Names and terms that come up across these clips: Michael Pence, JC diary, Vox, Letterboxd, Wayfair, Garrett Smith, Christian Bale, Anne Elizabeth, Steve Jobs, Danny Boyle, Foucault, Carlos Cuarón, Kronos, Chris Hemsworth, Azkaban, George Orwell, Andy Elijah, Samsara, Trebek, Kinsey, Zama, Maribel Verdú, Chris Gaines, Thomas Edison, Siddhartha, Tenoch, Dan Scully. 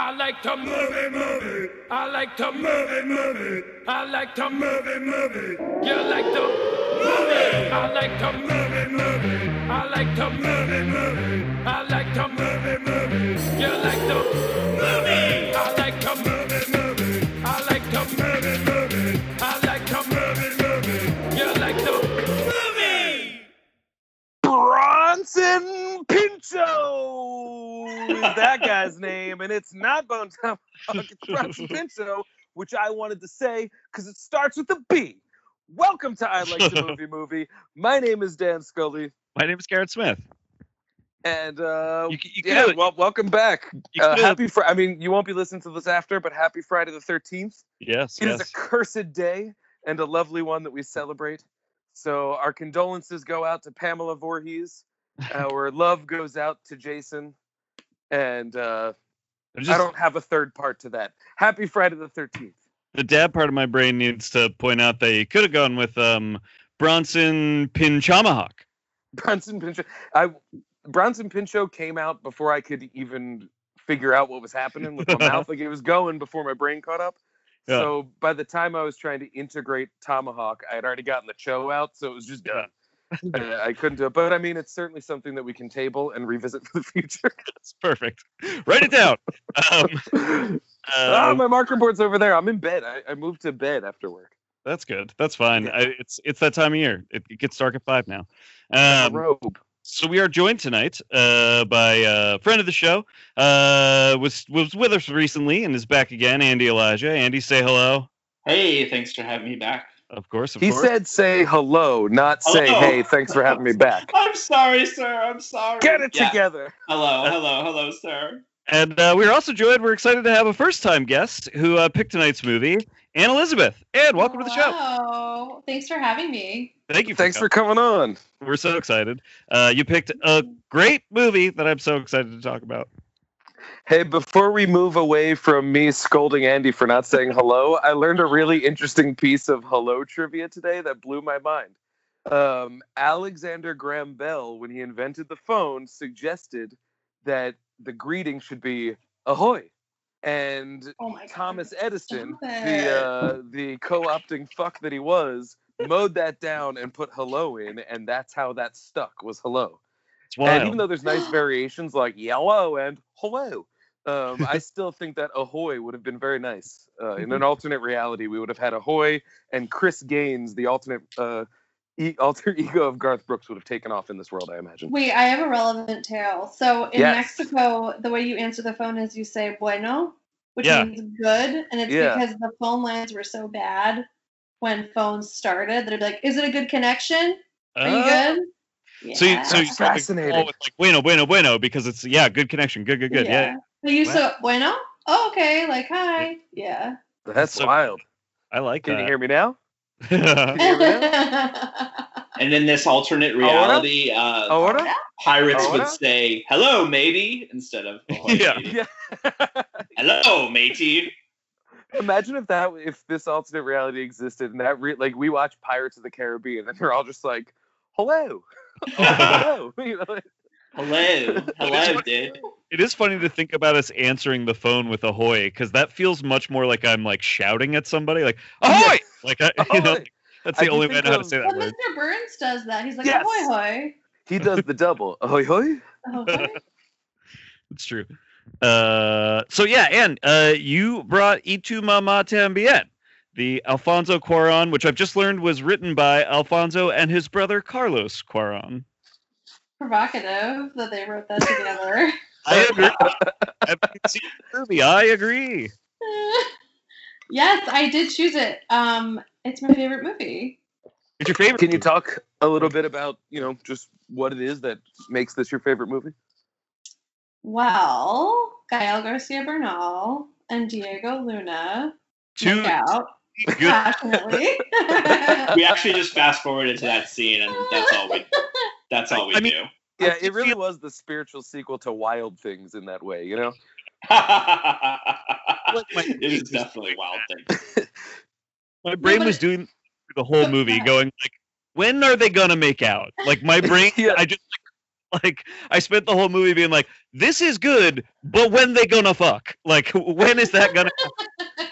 I like to move it, move it. I like to move it, move it. I like to move it, move it. You like to move it. I like to move it, move it. I like to move it, move it. I like to move it, move it. You like to move it. I like to move it, move it. I like to move it, move it. I like to move it, move it. You like to move it. Bronson Pinchot is that guy's name, and it's not Bone Tomahawk, it's Bronson Pinchot, which I wanted to say because it starts with a B. Welcome to I Like the Movie. My name is Dan Scully. My name is Garrett Smith. And welcome back. You won't be listening to this after, but happy Friday the 13th. Yes, It is a cursed day and a lovely one that we celebrate. So our condolences go out to Pamela Voorhees. Our love goes out to Jason. And I don't have a third part to that. Happy Friday the 13th. The dad part of my brain needs to point out that you could have gone with Bronson Pinchamahawk. Bronson Pinchot came out before I could even figure out what was happening with my mouth. Like, it was going before my brain caught up. Yeah. So by the time I was trying to integrate Tomahawk, I had already gotten the show out, so it was just done. I couldn't do it, but I mean, it's certainly something that we can table and revisit for the future. That's perfect. Write it down. My marker board's over there. I'm in bed. I moved to bed after work. That's good. That's fine. Yeah. It's that time of year. It gets dark at 5 now. Robe. So we are joined tonight by a friend of the show. Was with us recently and is back again. Andy Elijah. Andy, say hello. Hey, thanks for having me back. Of course, of course. He said say hello, not say, hey, thanks for having me back. I'm sorry, sir. I'm sorry. Get it together. Hello, sir. And we're excited to have a first-time guest who picked tonight's movie, Anne Elizabeth. Anne, welcome to the show. Oh, thanks for having me. Thank you. Thanks for coming on. We're so excited. You picked a great movie that I'm so excited to talk about. Hey, before we move away from me scolding Andy for not saying hello, I learned a really interesting piece of hello trivia today that blew my mind. Alexander Graham Bell, when he invented the phone, suggested that the greeting should be ahoy. And Thomas Edison, the co-opting fuck that he was, mowed that down and put hello in, and that's how that stuck, was hello. And even though there's nice variations like yellow and hello, I still think that ahoy would have been very nice. In an alternate reality, we would have had ahoy, and Chris Gaines, the alter ego of Garth Brooks, would have taken off in this world, I imagine. Wait, I have a relevant tale. So in Mexico, the way you answer the phone is you say bueno, which means good, and it's because the phone lines were so bad when phones started that it'd be like, is it a good connection? Are you good? Yeah. So you fascinating. Like, bueno, because it's good connection, good. Yeah. So you bueno? Oh, okay, like hi. Yeah. That's wild. I like that. Can you hear me now? And in this alternate reality, pirates would say hello, matey, instead of hello, matey. Imagine if this alternate reality existed and that we watch Pirates of the Caribbean and they're all just like hello. Oh, hello. Hello, dude. It is funny to think about us answering the phone with ahoy, because that feels much more like I'm like shouting at somebody, like ahoy. Like ahoy. You know, that's the only way I know how to say that word. Mr. Burns does that. He's like ahoy, hoy. He does the double ahoy, hoy. It's true. And you brought Y Tu Mamá También, the Alfonso Cuarón, which I've just learned was written by Alfonso and his brother Carlos Cuarón. Provocative that they wrote that together. I agree. I've seen the movie. I agree. Yes, I did choose it. It's my favorite movie. It's your favorite. Can you talk a little bit about, just what it is that makes this your favorite movie? Well, Gael Garcia Bernal and Diego Luna. We actually just fast forwarded to that scene, and that's all we do. Yeah, it really was the spiritual sequel to Wild Things in that way, It is definitely Wild Things. My brain was doing the whole movie, going like, when are they gonna make out? Like my brain, I just Like, I spent the whole movie being like, this is good, but when they gonna fuck? Like, when is that gonna happen?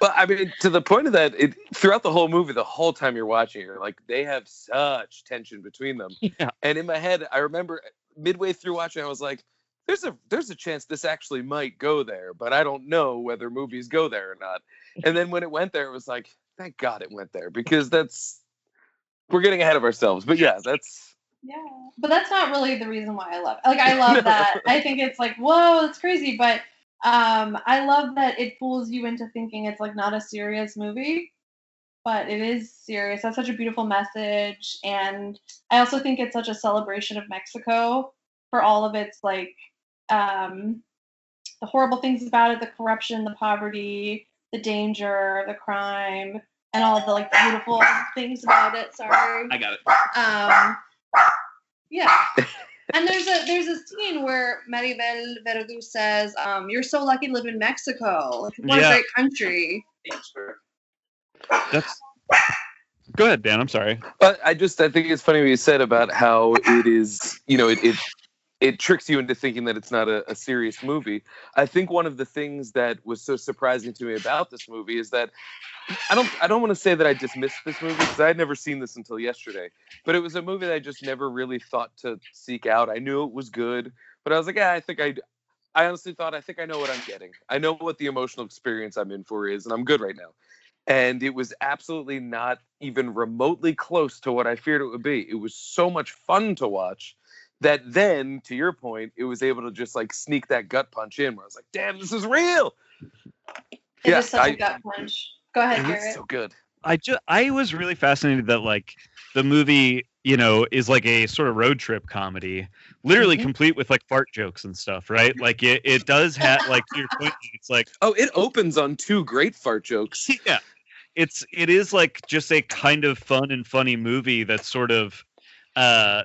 But I mean, to the point of that, throughout the whole movie, the whole time you're watching, you're like, they have such tension between them. Yeah. And in my head, I remember midway through watching, I was like, there's a chance this actually might go there, but I don't know whether movies go there or not. And then when it went there, it was like, thank God it went there, because we're getting ahead of ourselves. But yeah, but that's not really the reason why I love it. Like, I love that. I think it's like, whoa, it's crazy. But I love that it fools you into thinking it's like not a serious movie, but it is serious. That's such a beautiful message. And I also think it's such a celebration of Mexico for all of its like the horrible things about it, the corruption, the poverty, the danger, the crime, and all of the like beautiful things about it. Sorry. I got it. Yeah. And there's a scene where Maribel Verdú says, you're so lucky to live in Mexico. Like, what a great country. Go ahead, Dan. I'm sorry. But I think it's funny what you said about how it is, you know, it tricks you into thinking that it's not a serious movie. I think one of the things that was so surprising to me about this movie is that I don't want to say that I dismissed this movie, because I had never seen this until yesterday, but it was a movie that I just never really thought to seek out. I knew it was good, but I was like, yeah, I honestly thought, I think I know what I'm getting. I know what the emotional experience I'm in for is, and I'm good right now. And it was absolutely not even remotely close to what I feared it would be. It was so much fun to watch that then, to your point, it was able to just like sneak that gut punch in, where I was like, damn, this is real. It was such a gut punch. Go ahead, Garrett. It's so good. I was really fascinated that like the movie, you know, is like a sort of road trip comedy, literally complete with like fart jokes and stuff, right? Like it does have like, to your point, it's like, oh, it opens on two great fart jokes. Yeah. It is like just a kind of fun and funny movie that sort of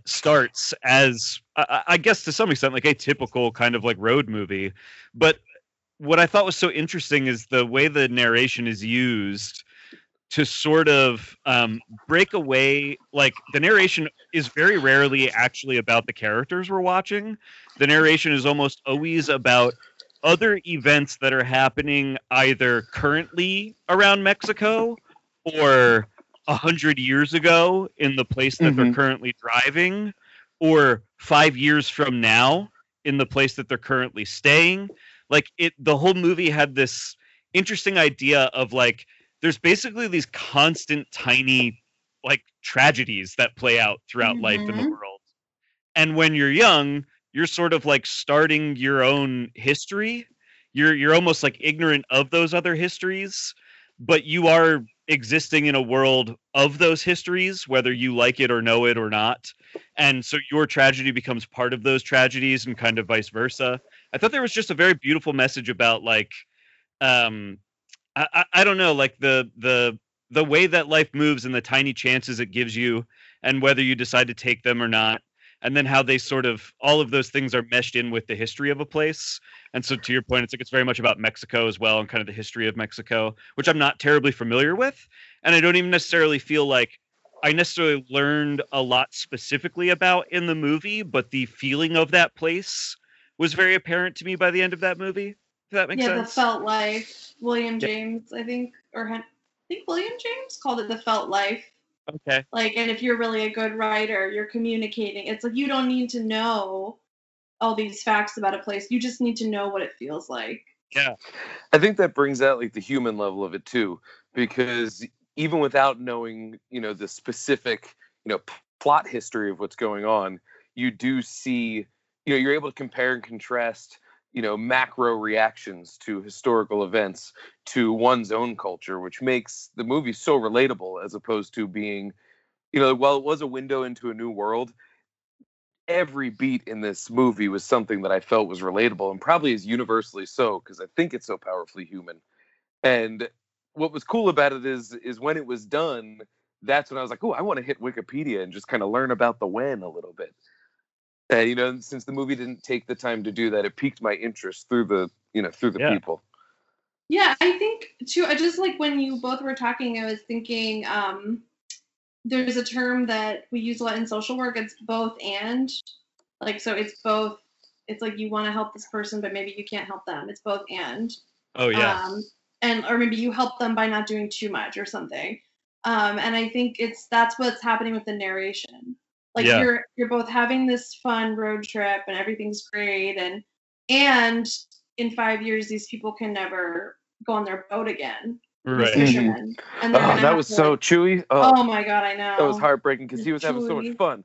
starts as, I guess to some extent, like a typical kind of like road movie. But what I thought was so interesting is the way the narration is used to sort of break away. Like, the narration is very rarely actually about the characters we're watching. The narration is almost always about other events that are happening either currently around Mexico or 100 years ago in the place that they're currently driving, or 5 years from now in the place that they're currently staying. Like, the whole movie had this interesting idea of like, there's basically these constant tiny like tragedies that play out throughout life in the world. And when you're young, you're sort of like starting your own history. You're almost like ignorant of those other histories, but you are existing in a world of those histories, whether you like it or know it or not. And so your tragedy becomes part of those tragedies, and kind of vice versa. I thought there was just a very beautiful message about like, I don't know, like the way that life moves and the tiny chances it gives you, and whether you decide to take them or not. And then how they sort of, all of those things are meshed in with the history of a place. And so to your point, it's like, it's very much about Mexico as well, and kind of the history of Mexico, which I'm not terribly familiar with. And I don't even necessarily feel like I necessarily learned a lot specifically about in the movie, but the feeling of that place was very apparent to me by the end of that movie. If that makes sense. Yeah, the felt life. William James, I think, William James called it the felt life. Okay. Like, and if you're really a good writer, you're communicating. It's like, you don't need to know all these facts about a place. You just need to know what it feels like. Yeah. I think that brings out like the human level of it too, because even without knowing, you know, the specific, you know, plot history of what's going on, you do see, you know, you're able to compare and contrast, you know, macro reactions to historical events to one's own culture, which makes the movie so relatable, as opposed to being, you know, while it was a window into a new world, every beat in this movie was something that I felt was relatable, and probably is universally so, because I think it's so powerfully human. And what was cool about it is when it was done, that's when I was like, oh, I want to hit Wikipedia and just kind of learn about the when a little bit. You know, since the movie didn't take the time to do that, it piqued my interest through the people. Yeah, I think too. I just like when you both were talking, I was thinking there's a term that we use a lot in social work. It's both and. Like, so it's both, it's like you want to help this person, but maybe you can't help them. It's both and. Oh, yeah. And, or maybe you help them by not doing too much or something. And I think it's, that's what's happening with the narration. Like, yeah. you're both having this fun road trip and everything's great. And in 5 years, these people can never go on their boat again. Right. And that was so chewy. Oh my God, I know. That was heartbreaking because he was having so much fun.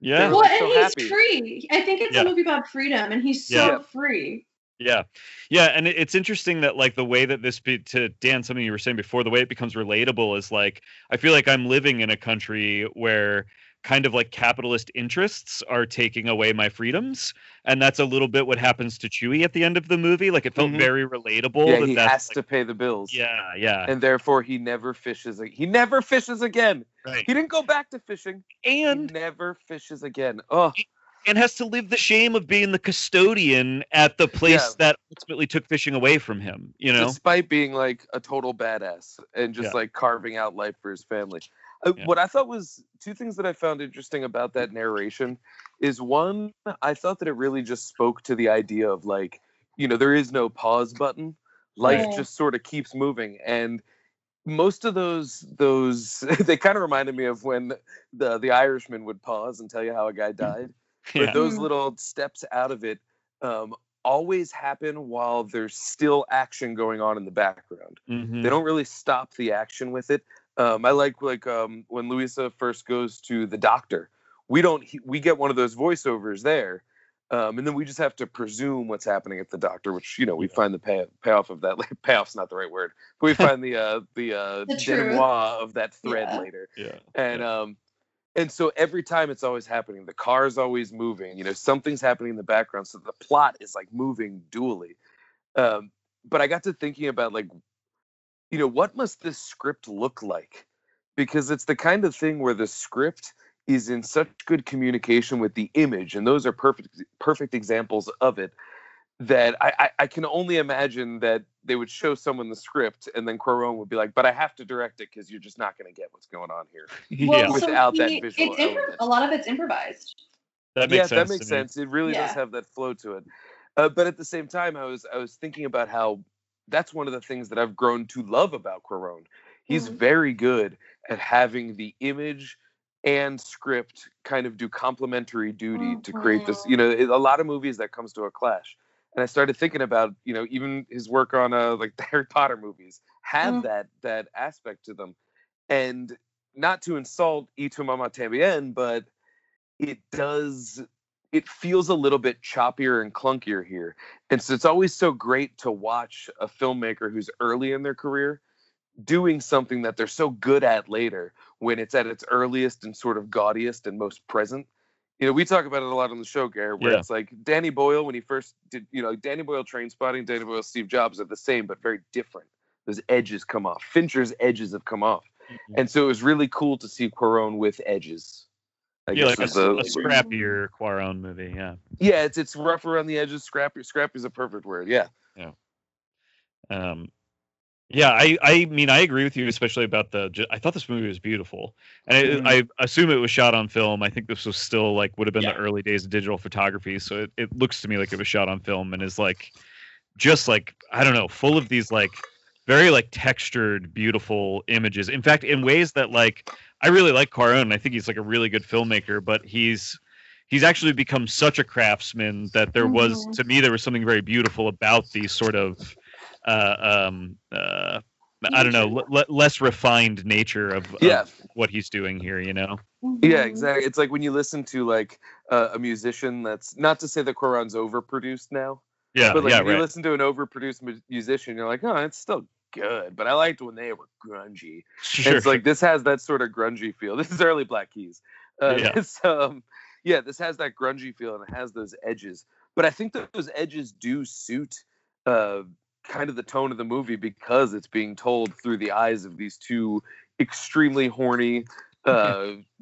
Yeah. Well, and he's free. I think it's a movie about freedom, and he's so free. Yeah. Yeah. And it's interesting that, like, the way that this, to Dan, something you were saying before, the way it becomes relatable is, like, I feel like I'm living in a country where kind of like capitalist interests are taking away my freedoms. And that's a little bit what happens to Chewie at the end of the movie. Like, it felt very relatable. Yeah, he has to pay the bills. Yeah, yeah. And therefore he never fishes. He never fishes again. Right. He didn't go back to fishing. And he never fishes again. Oh. And has to live the shame of being the custodian at the place that ultimately took fishing away from him, you know? Despite being, like, a total badass and just, like, carving out life for his family. Yeah. What I thought was, two things that I found interesting about that narration is, one, I thought that it really just spoke to the idea of, like, you know, there is no pause button. Life just sort of keeps moving. And most of those they kind of reminded me of when the Irishman would pause and tell you how a guy died. Yeah. But those little steps out of it always happen while there's still action going on in the background. Mm-hmm. They don't really stop the action with it. I like when Louisa first goes to the doctor, we get one of those voiceovers there. And then we just have to presume what's happening at the doctor, which, you know, we find the payoff of that. Like, payoff's not the right word, but we find the denouement of that thread later. Yeah. And so every time it's always happening, the car's always moving, you know, something's happening in the background. So the plot is, like, moving dually. But I got to thinking about, like, you know, what must this script look like? Because it's the kind of thing where the script is in such good communication with the image, and those are perfect examples of it, that I can only imagine that they would show someone the script and then Cuarón would be like, but I have to direct it because you're just not going to get what's going on here without that visual element. A lot of it's improvised. That makes sense. That makes sense. It really does have that flow to it. But at the same time, I was thinking about how that's one of the things that I've grown to love about Cuarón. He's very good at having the image and script kind of do complementary duty to create this. You know, a lot of movies that comes to a clash. And I started thinking about, you know, even his work on like the Harry Potter movies have that aspect to them. And not to insult Y Tu Mamá También, but it feels a little bit choppier and clunkier here. And so it's always so great to watch a filmmaker who's early in their career doing something that they're so good at later when it's at its earliest and sort of gaudiest and most present. You know, we talk about it a lot on the show, Gary, where it's like Danny Boyle, when he first did, you know, Danny Boyle Train Spotting, Danny Boyle Steve Jobs are the same, but very different. Those edges come off. Fincher's edges have come off. Mm-hmm. And so it was really cool to see Cuarón with edges. Like a scrappier Cuarón movie, yeah. Yeah, it's rough around the edges. Scrappy is a perfect word, yeah. Yeah. Yeah, I mean, I agree with you, especially about I thought this movie was beautiful. And I assume it was shot on film. I think this was still, like, would have been the early days of digital photography. So it looks to me like it was shot on film and is, like, just, like, I don't know, full of these, like, very, like, textured, beautiful images. In fact, in ways that, like, I really like Cuarón. I think he's, like, a really good filmmaker, but he's actually become such a craftsman that there was something very beautiful about these sort of I don't know, less refined nature of what he's doing here, you know? Yeah, exactly. It's like when you listen to, like, a musician that's, not to say that Cuarón's overproduced now. Yeah, but, like, if you listen to an overproduced musician, you're like, oh, it's still good, but I liked when they were grungy. Sure. And it's like, this has that sort of grungy feel. This is early Black Keys. This has that grungy feel, and it has those edges. But I think that those edges do suit kind of the tone of the movie because it's being told through the eyes of these two extremely horny,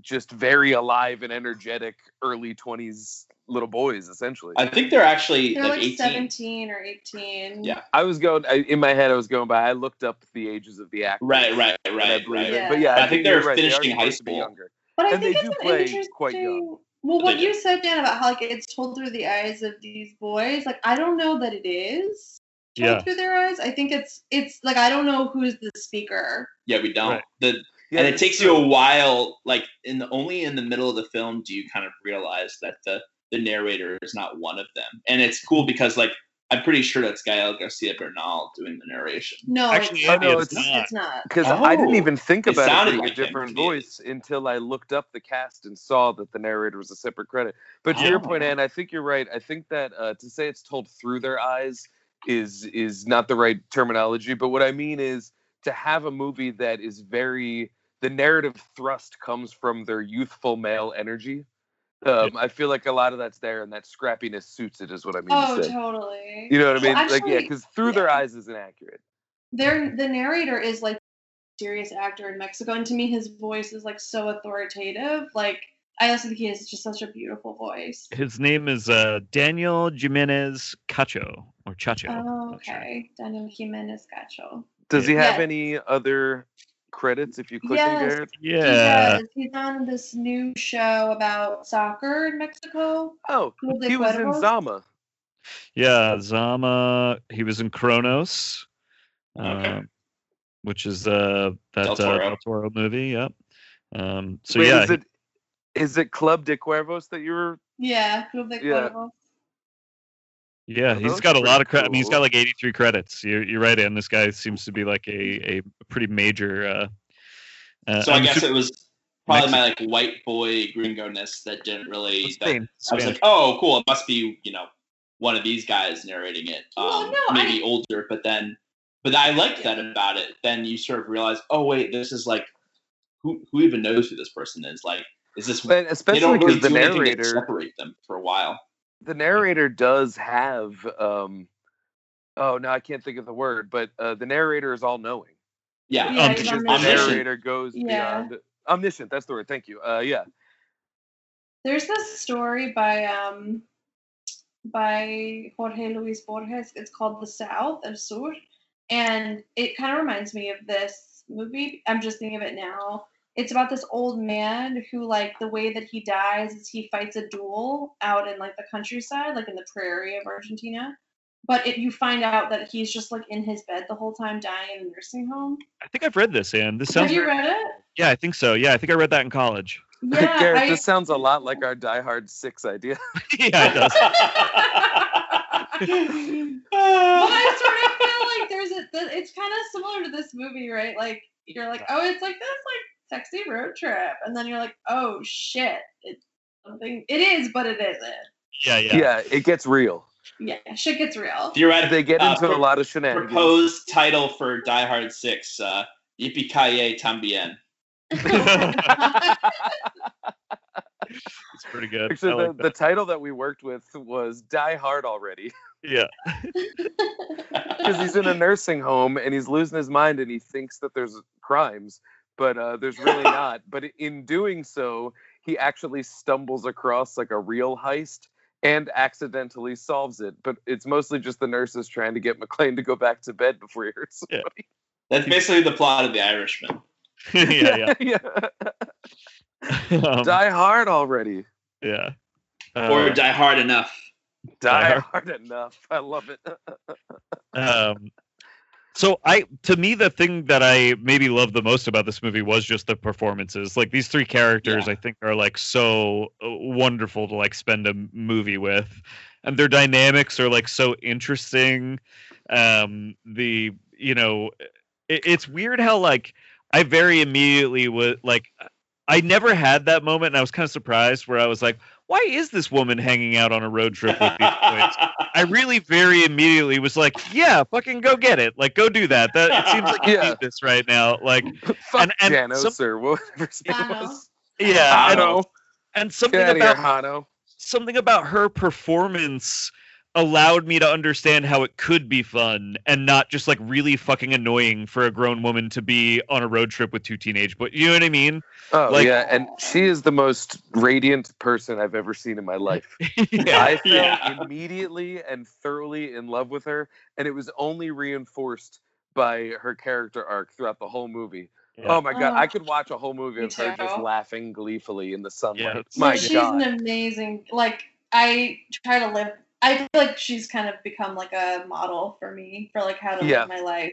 just very alive and energetic early 20s little boys, essentially. I think they're actually like 18. 17 or 18. Yeah. In my head, I was going by, I looked up the ages of the actors. Right. But yeah, I think they're finishing high school. Younger. But I think it's an interesting Well, what you said, Dan, about how like it's told through the eyes of these boys, like I don't know that it is told through their eyes. I think it's like I don't know who's the speaker. Yeah, we don't. Right. And it takes you a while. Like only in the middle of the film do you kind of realize that the narrator is not one of them. And it's cool because like I'm pretty sure that's Gael Garcia Bernal doing the narration. No, actually, it's not. Because I didn't even think about it being like a different voice until I looked up the cast and saw that the narrator was a separate credit. But to your point, Anne, I think you're right. I think that to say it's told through their eyes is not the right terminology. But what I mean is to have a movie that is very... The narrative thrust comes from their youthful male energy. I feel like a lot of that's there, and that scrappiness suits it, is what I mean. Oh, totally. You know what I mean? Actually, because through their eyes is inaccurate. The narrator is like a serious actor in Mexico, and to me, his voice is like so authoritative. Like, I also think he has just such a beautiful voice. His name is Daniel Giménez Cacho or Chacho. Oh, okay, sure. Daniel Giménez Cacho. Does he have any other credits if you click on there? Yeah. He's on this new show about soccer in Mexico. Oh, Club de Cuervos. Was in Zama. Yeah, Zama. He was in Kronos, which is that Del Toro movie. Yep. Wait, yeah. Is it Club de Cuervos that you were? Yeah, Club de Cuervos. Yeah, he's got a lot of credits. I mean, he's got like 83 credits. You're right, Ann. This guy seems to be like a pretty major. So I guess it was probably my like white boy gringo-ness that didn't really. I was like, oh, cool. It must be one of these guys narrating it. Maybe older, but I liked that about it. Then you sort of realize, oh wait, this is like who even knows who this person is? Like, is this? And especially because really the narrator separate them for a while. The narrator does have, I can't think of the word, but the narrator is all-knowing. Yeah. Omniscient. The narrator goes beyond... Omniscient, that's the word, thank you. There's this story by Jorge Luis Borges. It's called The South, El Sur. And it kind of reminds me of this movie. I'm just thinking of it now. It's about this old man who, like, the way that he dies is he fights a duel out in, like, the countryside, like in the prairie of Argentina. But you find out that he's just, like, in his bed the whole time dying in a nursing home. I think I've read this, Anne. Have you read it? Yeah, I think so. Yeah, I think I read that in college. Yeah, Garrett, this sounds a lot like our Die Hard 6 idea. Yeah, it does. Well, I sort of feel like it's kind of similar to this movie, right? Like, you're like, oh, it's like this, like, sexy road trip, and then you're like, oh shit, it's something. It is, but it isn't. Yeah, it gets real. Yeah, shit gets real. Theoretically, they get into a lot of shenanigans. Proposed title for Die Hard 6: Yippee-ki-yay Tambien. It's pretty good. Actually, the title that we worked with was Die Hard Already. Yeah. Because he's in a nursing home and he's losing his mind and he thinks that there's crimes. But there's really not. But in doing so, he actually stumbles across like a real heist and accidentally solves it. But it's mostly just the nurses trying to get McClane to go back to bed before he hurts somebody. Yeah. That's basically the plot of The Irishman. Yeah. Die hard already. Yeah. Or die hard enough. Die hard enough. I love it. So to me, the thing that I maybe loved the most about this movie was just the performances. Like these three characters, I think, are like so wonderful to like spend a movie with, and their dynamics are like so interesting. It's weird how like I very immediately was like, I never had that moment, and I was kind of surprised where I was like, why is this woman hanging out on a road trip with these boys? I really very immediately was like, yeah, fucking go get it. Like, go do that. That it seems like you need this right now. Like, fuck Janos or whatever his name was. Yeah, I know. And something about her performance allowed me to understand how it could be fun and not just like really fucking annoying for a grown woman to be on a road trip with two teenage boys. You know what I mean? Oh, like, yeah. And she is the most radiant person I've ever seen in my life. I fell immediately and thoroughly in love with her. And it was only reinforced by her character arc throughout the whole movie. Yeah. Oh my God, I could watch a whole movie of her just laughing gleefully in the sunlight. Yeah. My God. She's an amazing, like, I feel like she's kind of become like a model for me for like how to live my life.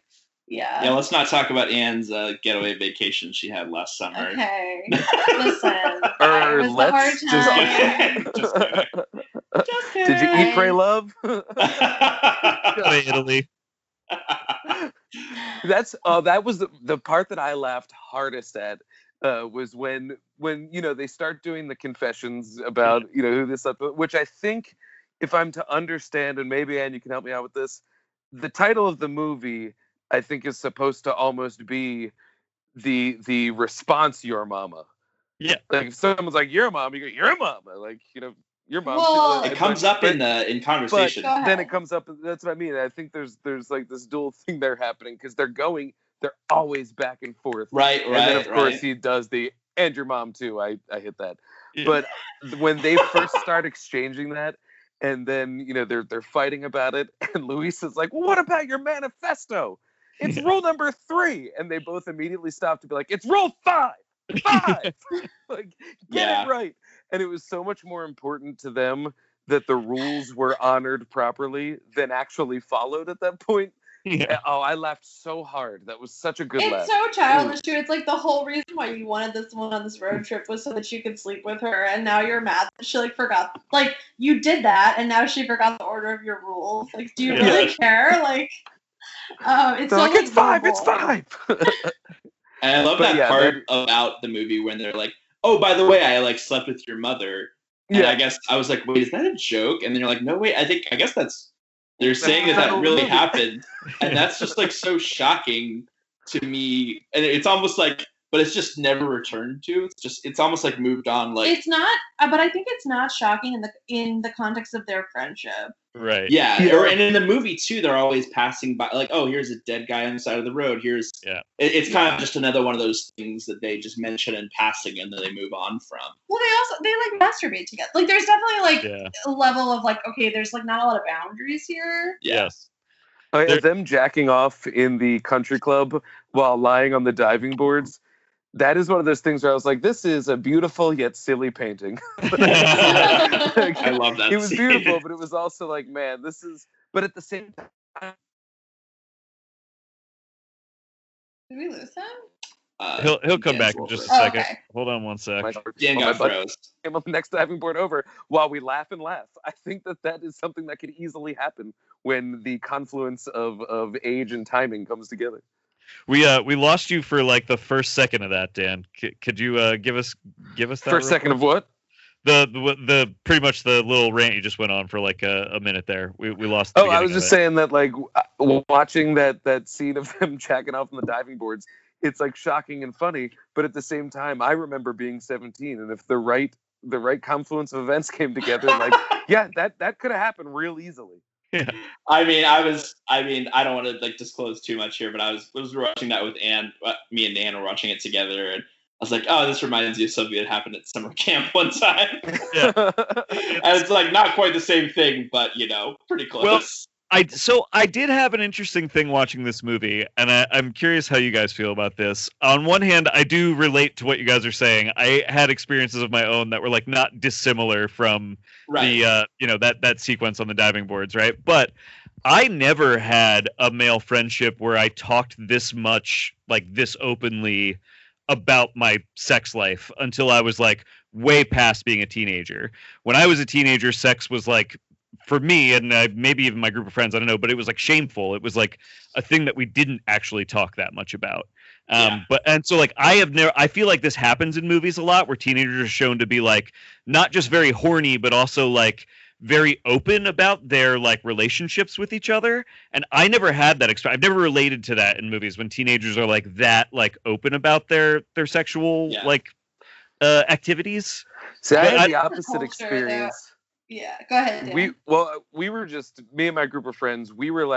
Yeah. Yeah, let's not talk about Anne's getaway vacation she had last summer. Okay. Listen. It was a hard time. Just kidding. Just kidding. Did you eat, pray, love? Italy. That was the part that I laughed hardest at. Was when you know they start doing the confessions about you know who this up, which I think if I'm to understand, and maybe Anne you can help me out with this, the title of the movie I think is supposed to almost be the response your mama. Yeah, like if someone's like your mom, you go your mama, like you know your mom. Well, it comes up in conversation. But then it comes up. That's what I mean. I think there's like this dual thing there happening because they're always back and forth. Right, and right. And then, of course, he does the, and your mom, too. I hit that. Yeah. But when they first start exchanging that, and then, you know, they're fighting about it, and Luis is like, well, what about your manifesto? It's rule number 3. And they both immediately stop to be like, it's rule 5! 5! Like, get it right. And it was so much more important to them that the rules were honored properly than actually followed at that point. Yeah. Oh, I laughed so hard. That was such a good laugh. It's so childish, too. It's like the whole reason why you wanted this one on this road trip was so that you could sleep with her, and now you're mad that she, like, forgot. Like, you did that, and now she forgot the order of your rules. Like, do you really care? Like, it's so, like, it's 5, it's 5! And I love that part about the movie when they're like, oh, by the way, I, like, slept with your mother. And I guess I was like, wait, is that a joke? And then you're like, no, wait, I guess that's... They're saying that really happened, and that's just, like, so shocking to me. And it's almost like, but it's just never returned to. It's just, it's almost, like, moved on. Like it's not, but I think it's not shocking in the context of their friendship. Right. Yeah. Or, and in the movie, too, they're always passing by, like, oh, here's a dead guy on the side of the road. Here's, it's kind of just another one of those things that they just mention in passing, and then they move on from. Well, they like, masturbate together. Like, there's definitely, like, a level of, like, okay, there's, like, not a lot of boundaries here. Yes. Them jacking off in the country club while lying on the diving boards. That is one of those things where I was like, this is a beautiful yet silly painting. I love that. It was beautiful, but it was also like, man, this is, but at the same time. Did we lose him? He'll come back in just a second. Okay. Hold on one sec. Dan got froze. Came up next diving board over while we laugh and laugh. I think that is something that could easily happen when the confluence of age and timing comes together. We lost you for like the first second of that, Dan. Could you give us that first second of what? The pretty much the little rant you just went on for like a minute there. We lost. The I was just saying that like watching that scene of them jacking off on the diving boards, it's like shocking and funny, but at the same time, I remember being 17, and if the right confluence of events came together, like that could have happened real easily. Yeah. I mean, I don't want to like disclose too much here, but I was watching that with Anne. Me and Anne were watching it together, and I was like, "Oh, this reminds me of something that happened at summer camp one time." Yeah. And it's like not quite the same thing, but you know, pretty close. Well, I did have an interesting thing watching this movie, and I'm curious how you guys feel about this. On one hand, I do relate to what you guys are saying. I had experiences of my own that were like not dissimilar from the that sequence on the diving boards, right? But I never had a male friendship where I talked this much, like this openly about my sex life until I was like way past being a teenager. When I was a teenager, sex was like, for me and maybe even my group of friends, I don't know, but it was like shameful. It was like a thing that we didn't actually talk that much about. I feel like this happens in movies a lot where teenagers are shown to be like not just very horny, but also like very open about their like relationships with each other. And I never had that experience. I've never related to that in movies when teenagers are like that, like open about their sexual like activities. See, I had the opposite experience. Yeah, go ahead, Dan. We were just, me and my group of friends, we were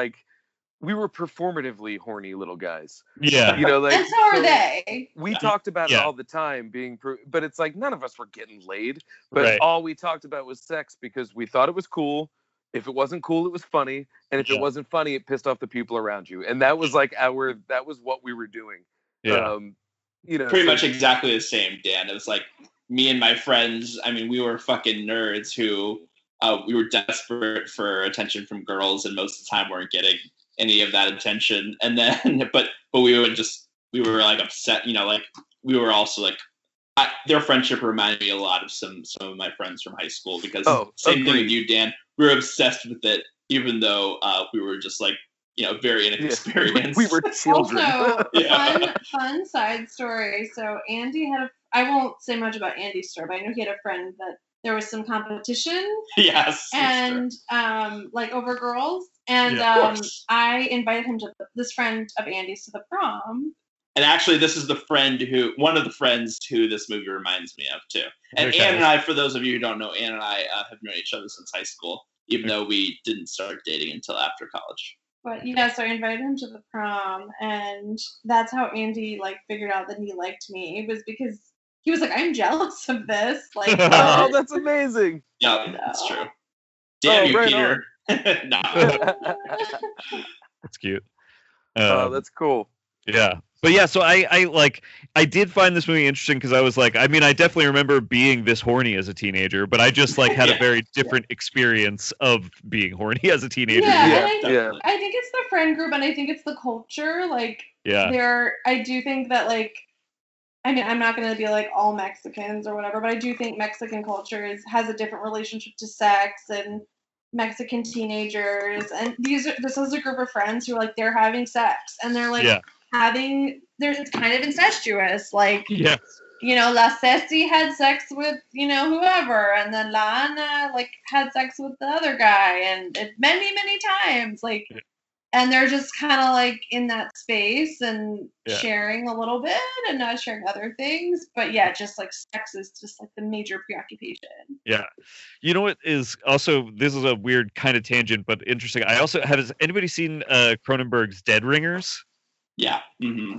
performatively horny little guys. Yeah. You know, like, and so are they. We talked about it all the time, but it's like none of us were getting laid. But all we talked about was sex because we thought it was cool. If it wasn't cool, it was funny. And if it wasn't funny, it pissed off the people around you. And that was what we were doing. Yeah. you know, pretty much exactly the same, Dan. It was like me and my friends. I mean, we were fucking nerds who we were desperate for attention from girls, and most of the time weren't getting any of that attention. And then, but we would just, we were like upset, you know, like we were also like, their friendship reminded me a lot of some of my friends from high school, because same thing with you, Dan. We were obsessed with it, even though we were just like, you know, very inexperienced. We were children. Also, fun side story. So Andy had a, I won't say much about Andy's story, but I know he had a friend that there was some competition. Yes. And like over girls. And I invited him to this friend of Andy's to the prom. And actually, this is the friend who, one of the friends who this movie reminds me of, too. And Anne and I, for those of you who don't know, Anne and I have known each other since high school, even though we didn't start dating until after college. But yeah, so I invited him to the prom, and that's how Andy, like, figured out that he liked me. It was because he was like, I'm jealous of this. Like, oh, that's amazing. Yeah, that's true. Damn you, right, Peter. That's cute. Oh, that's cool. Yeah. But yeah, so I like, I did find this movie interesting because I was like, I mean, I definitely remember being this horny as a teenager, but I just like had a very different experience of being horny as a teenager. I think it's the friend group, and I think it's the culture. Like, I do think that, like, I mean, I'm not going to be like all Mexicans or whatever, but I do think Mexican culture has a different relationship to sex and Mexican teenagers. And this is a group of friends who, like, they're having sex and they're like, it's kind of incestuous, like, you know, La Ceci had sex with, you know, whoever, and then La Ana, like, had sex with the other guy, and it many times, like, and they're just kind of, like, in that space and sharing a little bit and not sharing other things, but just, like, sex is just, like, the major preoccupation. Yeah. You know what is also, this is a weird kind of tangent, but interesting, I also, has anybody seen Cronenberg's Dead Ringers? Yeah,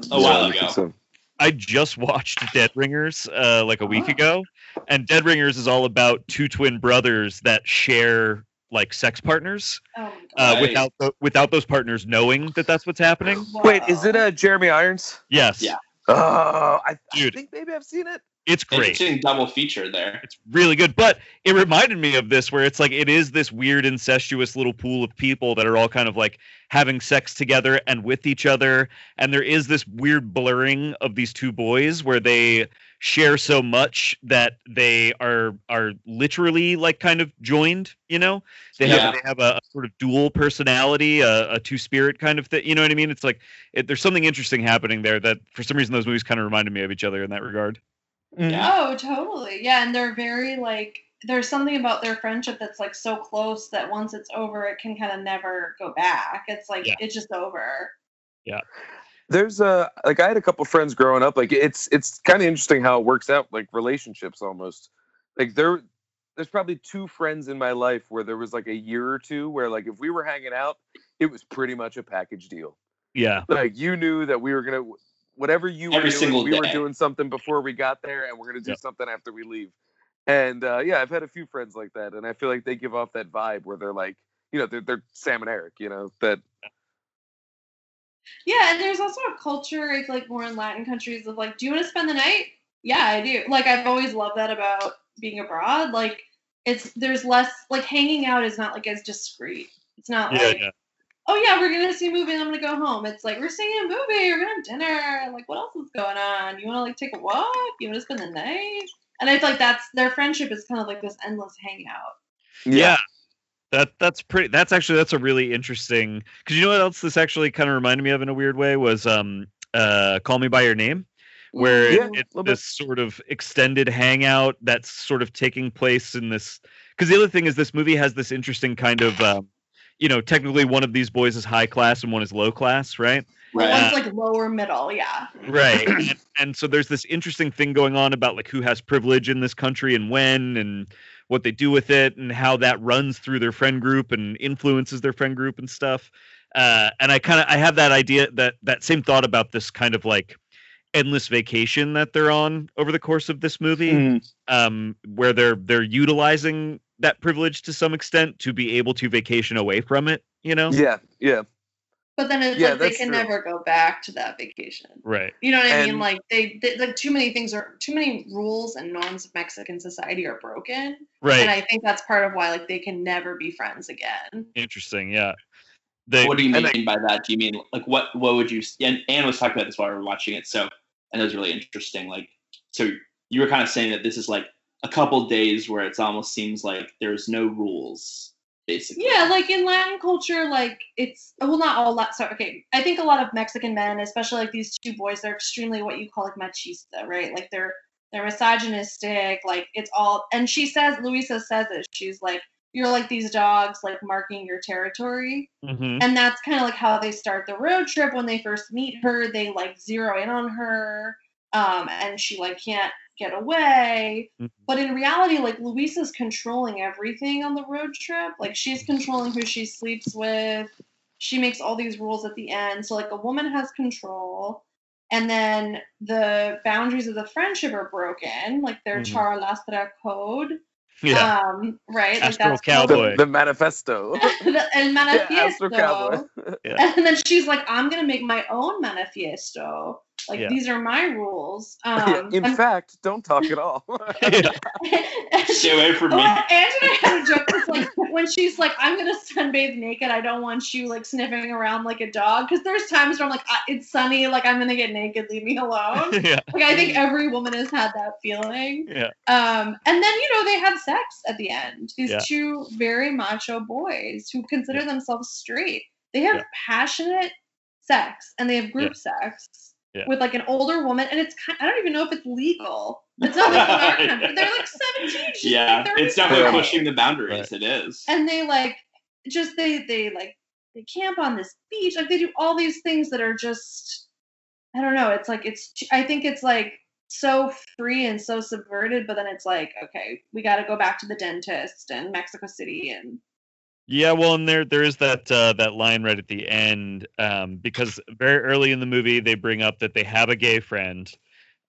a while ago. So. I just watched Dead Ringers like a week ago, and Dead Ringers is all about two twin brothers that share like sex partners without those partners knowing that that's what's happening. Wow. Wait, is it Jeremy Irons? Yes. Yeah. Oh, I think maybe I've seen it. It's great. Interesting double feature there. It's really good, but it reminded me of this where it's like it is this weird incestuous little pool of people that are all kind of like having sex together and with each other, and there is this weird blurring of these two boys where they share so much that they are literally like kind of joined, you know? They have a sort of dual personality, a two-spirit kind of thing, you know what I mean? It's like there's something interesting happening there that for some reason those movies kind of reminded me of each other in that regard. Yeah. Oh, totally. Yeah, and they're very, like, there's something about their friendship that's, like, so close that once it's over, it can kind of never go back. It's, like, it's just over. Yeah. There's, like, I had a couple friends growing up. Like, it's kind of interesting how it works out, like, relationships almost. Like, there's probably two friends in my life where there was, like, a year or two where, like, if we were hanging out, it was pretty much a package deal. Yeah. Like, you knew that we were going to... Whatever you Every were doing, we day. Were doing something before we got there, and we're going to do something after we leave. And, I've had a few friends like that, and I feel like they give off that vibe where they're like, you know, they're Sam and Eric, you know, that. Yeah, and there's also a culture, it's like more in Latin countries of like, do you want to spend the night? Yeah, I do. Like, I've always loved that about being abroad. Like, there's less, like, hanging out is not like as discreet. It's not like. Yeah. Oh yeah, we're gonna see a movie and I'm gonna go home. It's like we're seeing a movie, we're gonna have dinner. Like, what else is going on? You wanna like take a walk? You wanna spend the night? And I feel like that's their friendship is kind of like this endless hangout. Yeah. That's a really interesting, because you know what else this actually kind of reminded me of in a weird way was Call Me by Your Name, where it's this sort of extended hangout that's sort of taking place in this, because the other thing is this movie has this interesting kind of you know, technically one of these boys is high class and one is low class, right? Right. One's like lower middle, Right. and so there's this interesting thing going on about like who has privilege in this country and when and what they do with it and how that runs through their friend group and influences their friend group and stuff. And I have that idea, that same thought about this kind of like endless vacation that they're on over the course of this movie, where they're utilizing that privilege to some extent to be able to vacation away from it, you know? Yeah. But then it's like they can never go back to that vacation. Right. You know what I mean? Like they like too many rules and norms of Mexican society are broken. Right. And I think that's part of why like they can never be friends again. Interesting. Yeah. What do you mean by that? Do you mean like what would you, and Anne was talking about this while we were watching it. So, and it was really interesting. Like, so you were kind of saying that this is like a couple days where it almost seems like there's no rules. Basically. Yeah, like in Latin culture, like it's not all Latin. So okay, I think a lot of Mexican men, especially like these two boys, they're extremely what you call like machista, right? Like they're misogynistic. Like it's all, and she says, Luisa says it. She's like, you're like these dogs, like marking your territory, and that's kind of like how they start the road trip when they first meet her. They like zero in on her, and she like can't get away. But in reality, like Luisa's controlling everything on the road trip. Like she's controlling who she sleeps with. She makes all these rules at the end. So like a woman has control, and then the boundaries of the friendship are broken. Like their Chara Lastra code. Yeah. Right. Astro like that's Cowboy. The manifesto. El manifiesto. Yeah, Astro Cowboy. Yeah. And then she's like, I'm gonna make my own manifiesto. Like these are my rules. In fact, don't talk at all. Stay away from me. Angela had a joke that's like when she's like, I'm gonna sunbathe naked. I don't want you like sniffing around like a dog. Because there's times where I'm like, it's sunny. Like I'm gonna get naked. Leave me alone. Like I think every woman has had that feeling. And then you know they have sex at the end. These two very macho boys who consider themselves straight. They have passionate sex and they have group sex. Yeah. With like an older woman, and it's kind of, I don't even know if it's legal. It's not like in our country. They're like 17. Yeah, like it's definitely pushing the boundaries. Right. It is. And they like just they camp on this beach. Like they do all these things that are just I don't know. It's like I think it's like so free and so subverted. But then it's like okay, we got to go back to the dentist and Mexico City and. Yeah, well, and there is that line right at the end because very early in the movie they bring up that they have a gay friend,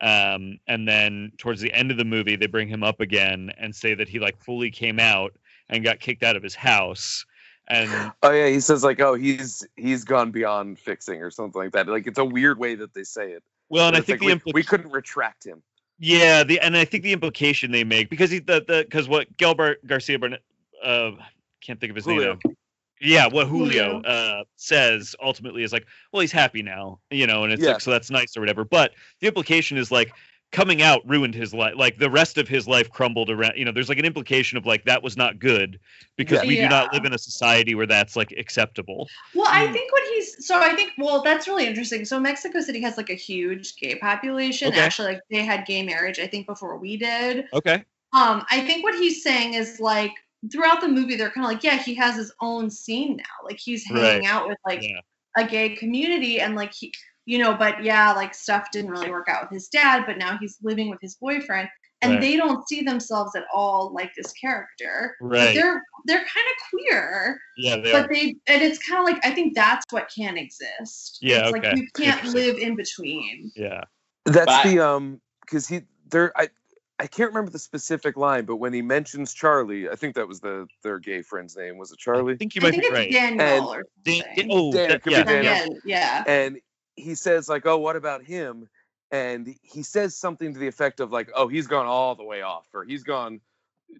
and then towards the end of the movie they bring him up again and say that he like fully came out and got kicked out of his house. And he says like, he's gone beyond fixing or something like that. Like it's a weird way that they say it. Well, and I think like, we couldn't retract him. Yeah, and I think the implication they make because because what Gael Garcia Bernal. Can't think of his Julio. Name. Yeah, what Julio says ultimately is like, well, he's happy now, you know, and it's like, so that's nice or whatever. But the implication is like coming out ruined his life. Like the rest of his life crumbled around, you know, there's like an implication of like that was not good because we do not live in a society where that's like acceptable. Well, I think what that's really interesting. So Mexico City has like a huge gay population. Okay. Actually, like they had gay marriage, I think, before we did. Okay. I think what he's saying is like, throughout the movie, they're kind of like, yeah, he has his own scene now. Like he's hanging out with like a gay community, and like he, you know, but like stuff didn't really work out with his dad, but now he's living with his boyfriend, and they don't see themselves at all like this character. Right? Like they're kind of queer. Yeah, they are. But it's kind of like I think that's what can't exist. Yeah, it's like you can't live in between. Yeah, that's because I can't remember the specific line, but when he mentions Charlie, I think that was their gay friend's name. Was it Charlie? I think you might be right. Daniel or something. Daniel. Yeah. And he says like, "Oh, what about him?" And he says something to the effect of like, "Oh, he's gone all the way off," or "He's gone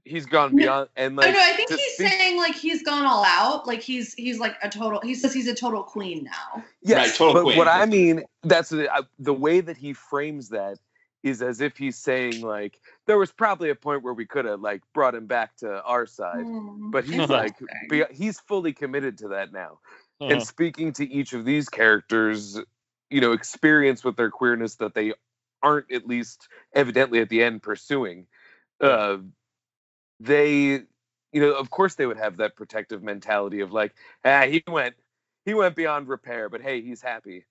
beyond." And like, I think he's saying like he's gone all out. Like he's like a total. He says he's a total queen now. Yes, right, total queen. What I mean, that's the way that he frames that. Is as if he's saying like there was probably a point where we could have like brought him back to our side, but he's like he's fully committed to that now. And speaking to each of these characters, you know, experience with their queerness that they aren't at least evidently at the end pursuing. They, you know, of course they would have that protective mentality of like, he went beyond repair, but hey, he's happy.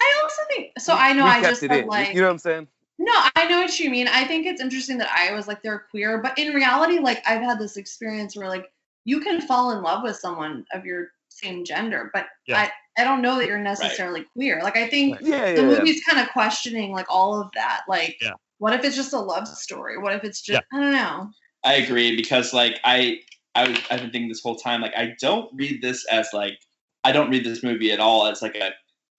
I also think so. I know I just said like, you know what I'm saying. No, I know what you mean. I think it's interesting that I was like, they're queer. But in reality, like, I've had this experience where, like, you can fall in love with someone of your same gender. But I don't know that you're necessarily queer. Like, I think the movie's kind of questioning, like, all of that. Like, what if it's just a love story? What if it's just, I don't know. I agree because, like, I've been thinking this whole time, like, I don't read this as, like, I don't read this movie at all as like a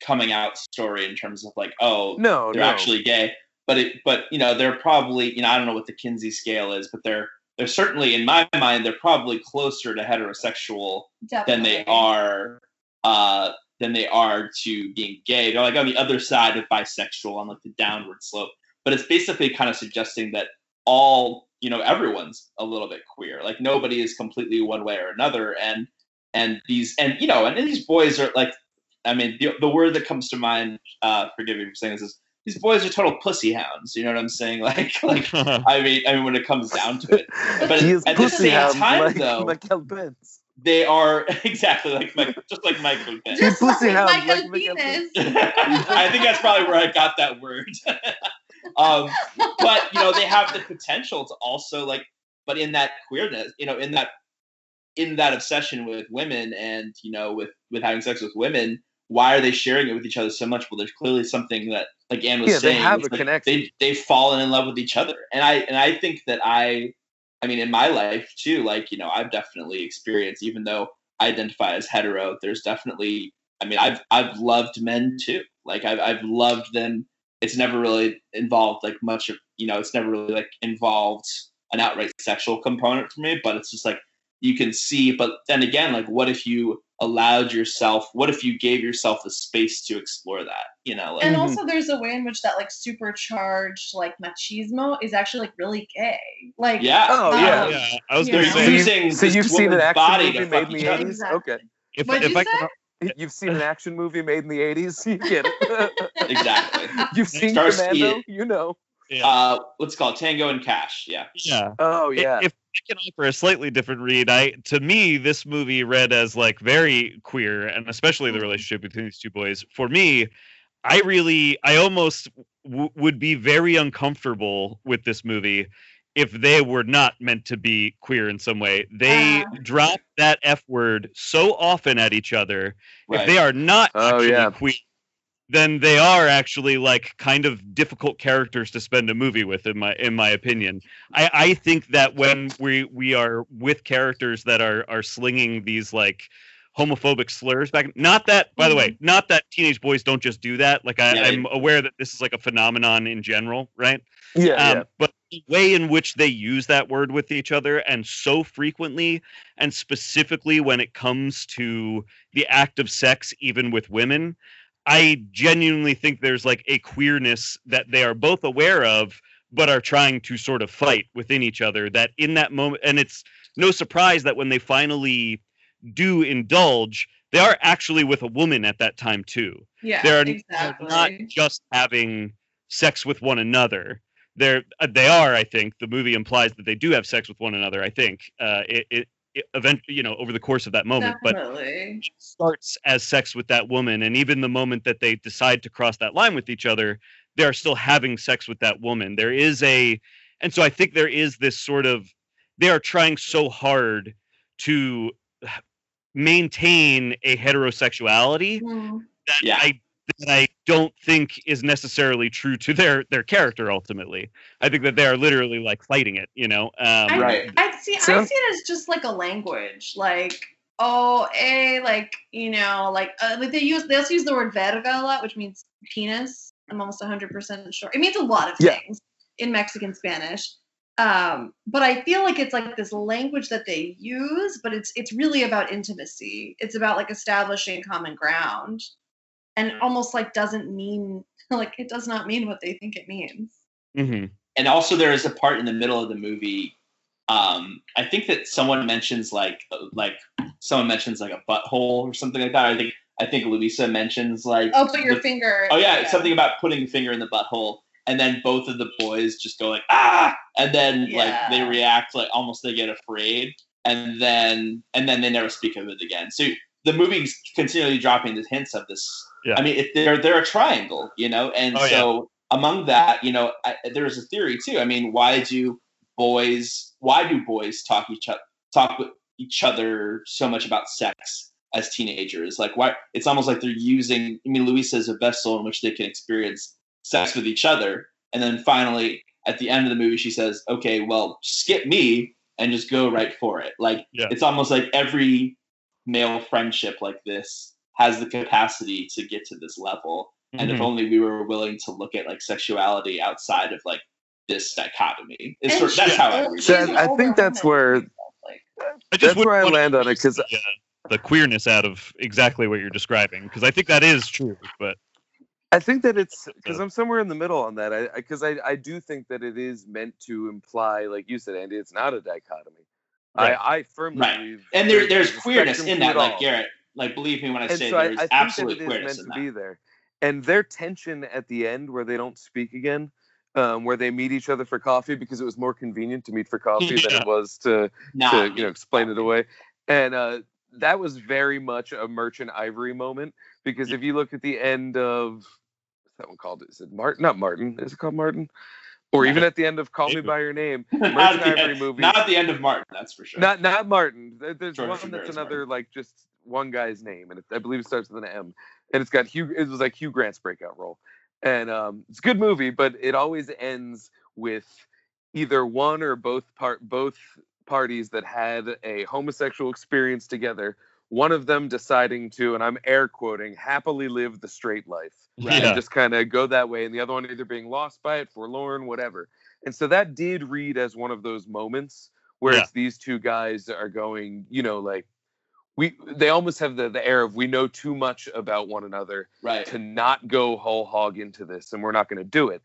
coming out story in terms of like, oh, no, they're actually gay. But they're probably, I don't know what the Kinsey scale is, but they're certainly, in my mind, they're probably closer to heterosexual than they are to being gay. They're like on the other side of bisexual, on like the downward slope. But it's basically kind of suggesting that all, everyone's a little bit queer. Like nobody is completely one way or another. And these boys are like, the word that comes to mind, forgive me for saying this, is these boys are total pussy hounds. You know what I'm saying? Like when it comes down to it. But at the same time, though, Michael Pence. They are exactly like Michael Pence. Just pussy hounds, like Michael Pence. I think that's probably where I got that word. But they have the potential to also but in that queerness, in that obsession with women and with having sex with women, why are they sharing it with each other so much? Well, there's clearly something that, like Anne was saying, they have a connection. They've fallen in love with each other, and I think that I mean, in my life too, I've definitely experienced, even though I identify as hetero, there's definitely, I've loved men too. I've loved them. It's never really involved involved an outright sexual component for me, but it's just like, you can see, but then again, what if you allowed yourself, what if you gave yourself the space to explore that, And also there's a way in which that supercharged machismo is actually really gay. I was going to say. So you've seen an action movie made in the 80s? Exactly. Okay. You've seen an action movie made in the 80s? You get it. Exactly. You've seen Commando? Yeah. What's it called? Tango and Cash. Yeah. Yeah. Oh, yeah. If I can offer a slightly different read, to me this movie read as very queer, and especially the relationship between these two boys. For me, I almost would be very uncomfortable with this movie if they were not meant to be queer in some way. They drop that F word so often at each other. Right. If they are not queer, then they are actually kind of difficult characters to spend a movie with, in my opinion. I think that when we are with characters that are slinging these homophobic slurs back, not that, by the way, not that teenage boys don't just do that. I'm aware that this is a phenomenon in general, right? Yeah, But the way in which they use that word with each other, and so frequently, and specifically when it comes to the act of sex, even with women, I genuinely think there's a queerness that they are both aware of, but are trying to sort of fight within each other, that in that moment, and it's no surprise that when they finally do indulge, they are actually with a woman at that time too. Yeah, exactly. They're not just having sex with one another. They are, I think, the movie implies that they do have sex with one another, I think, eventually, over the course of that moment. Definitely. But it starts as sex with that woman, and even the moment that they decide to cross that line with each other, they are still having sex with that woman. So I think there is this sort of, they are trying so hard to maintain a heterosexuality that I don't think is necessarily true to their character ultimately. I think that they are literally fighting it, right. I see it as just a language, they also use the word verga a lot, which means penis. I'm almost 100% sure. It means a lot of things in Mexican Spanish. But I feel it's this language that they use, but it's really about intimacy. It's about establishing common ground. And almost doesn't mean, it does not mean what they think it means. Mm-hmm. And also there is a part in the middle of the movie. I think that someone mentions a butthole or something like that. I think Luisa mentions put your finger. Oh yeah, something about putting the finger in the butthole. And then both of the boys just go ah, and then they react almost they get afraid, and then they never speak of it again. So the movie's continually dropping the hints of this. Yeah. They're a triangle, and among that, there's a theory too. Why do boys talk with each other so much about sex as teenagers? Why? It's almost they're using, Luisa is a vessel in which they can experience sex with each other. And then finally at the end of the movie, she says, okay, well, skip me and just go right for it. It's almost every male friendship like this has the capacity to get to this level. Mm-hmm. And if only we were willing to look at like sexuality outside of like this dichotomy. It's sort of, that's how I read it. I think that's where I land on it, because the queerness out of exactly what you're describing, because I think that is true, but I think that it's because I'm somewhere in the middle on that. I do think that it is meant to imply, like you said, Andy, it's not a dichotomy. Right. I firmly believe, and there's queerness in that, like Garrett, like believe me when I say there's absolute queerness in that. Be there, and their tension at the end where they don't speak again. Where they meet each other for coffee because it was more convenient to meet for coffee than it was to explain it away. And that was very much a Merchant Ivory moment, because if you look at the end of, what's that one called? Is it Martin? Not Martin. Is it called Martin? Or even at the end of Call Me By Your Name, Merchant Ivory movie. Not at the end of Martin, that's for sure. Not Martin. There's George one that's another Martin. Like just one guy's name, and I believe it starts with an M. And it's got Hugh. It was like Hugh Grant's breakout role. And it's a good movie, but it always ends with either one or both parties that had a homosexual experience together, one of them deciding to, and I'm air quoting, happily live the straight life, right? Yeah. And just kind of go that way, and the other one either being lost by it, forlorn, whatever. And so that did read as one of those moments where it's these two guys are going, you know, like, they almost have the air of, we know too much about one another to not go whole hog into this, and we're not going to do it.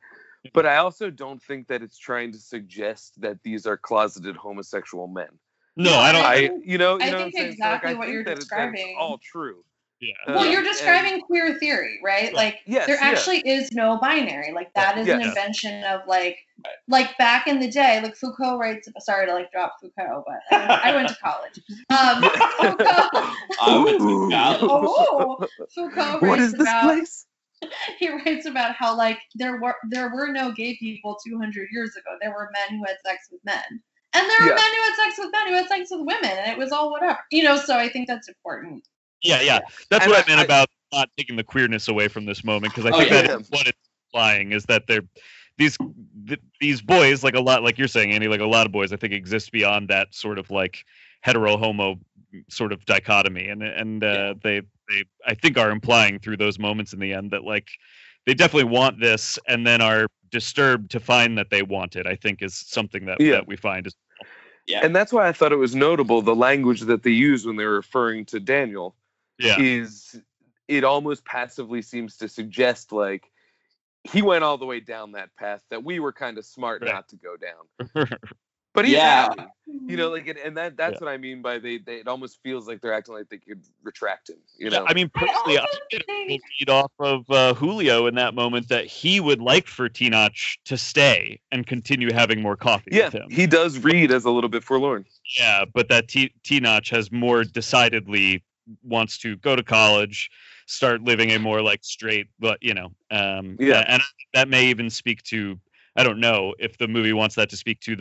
But I also don't think that it's trying to suggest that these are closeted homosexual men. No, I don't. I think exactly what you're describing. It's all true. Yeah. Well, you're describing queer theory, right? Like there actually is no binary. Like that is an invention of like back in the day, like Foucault writes. Sorry to like drop Foucault, but I went to college. Foucault what is this place? He writes about how like there were no gay people 200 years ago. There were men who had sex with men, and there were men who had sex with men who had sex with women, and it was all whatever, you know. So I think that's important. Yeah. That's what I meant about not taking the queerness away from this moment, because I think that is what it's implying, is that they're these boys, like a lot, like you're saying, Andy, like a lot of boys, I think exist beyond that sort of like hetero-homo sort of dichotomy, and they I think are implying through those moments in the end that like they definitely want this, and then are disturbed to find that they want it. I think is something that we find is. Yeah. And that's why I thought it was notable, the language that they use when they're referring to Daniel. Yeah. Is it almost passively seems to suggest like he went all the way down that path that we were kind of smart not to go down, but he's happy, you know, like, and that's what I mean by they it almost feels like they're acting like they could retract him, you know. I mean, personally, I get a lead off of Julio in that moment that he would like for Tenoch to stay and continue having more coffee with him. He does read as a little bit forlorn. Yeah, but that Tenoch has more decidedly wants to go to college, start living a more like straight, but you know, and that may even speak to, I don't know if the movie wants that to speak to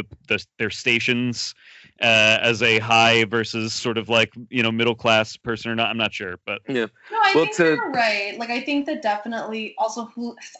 their stations as a high versus sort of like, you know, middle class person or not. I'm not sure, but yeah. No, I think you're right. Like I think that definitely also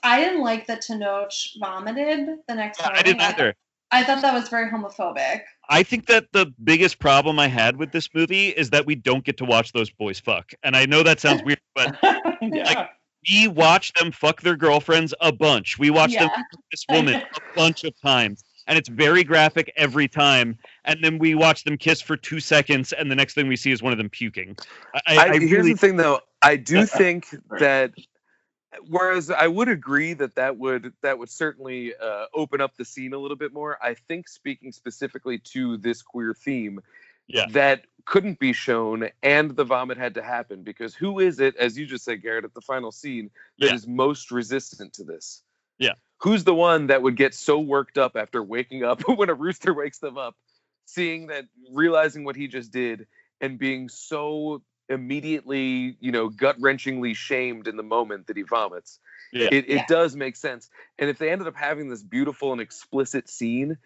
I didn't like that Tenoch vomited the next time. I didn't either. I thought that was very homophobic. I think that the biggest problem I had with this movie is that we don't get to watch those boys fuck. And I know that sounds weird, but like, we watch them fuck their girlfriends a bunch. We watch them fuck this woman a bunch of times. And it's very graphic every time. And then we watch them kiss for 2 seconds. And the next thing we see is one of them puking. Here's the thing, though. I do think that... Whereas I would agree that would certainly open up the scene a little bit more. I think speaking specifically to this queer theme that couldn't be shown, and the vomit had to happen, because who is it, as you just said, Garrett, at the final scene that is most resistant to this? Yeah. Who's the one that would get so worked up after waking up when a rooster wakes them up, seeing that, realizing what he just did, and being so immediately, you know, gut-wrenchingly shamed in the moment that he vomits. Yeah. It does make sense. And if they ended up having this beautiful and explicit scene,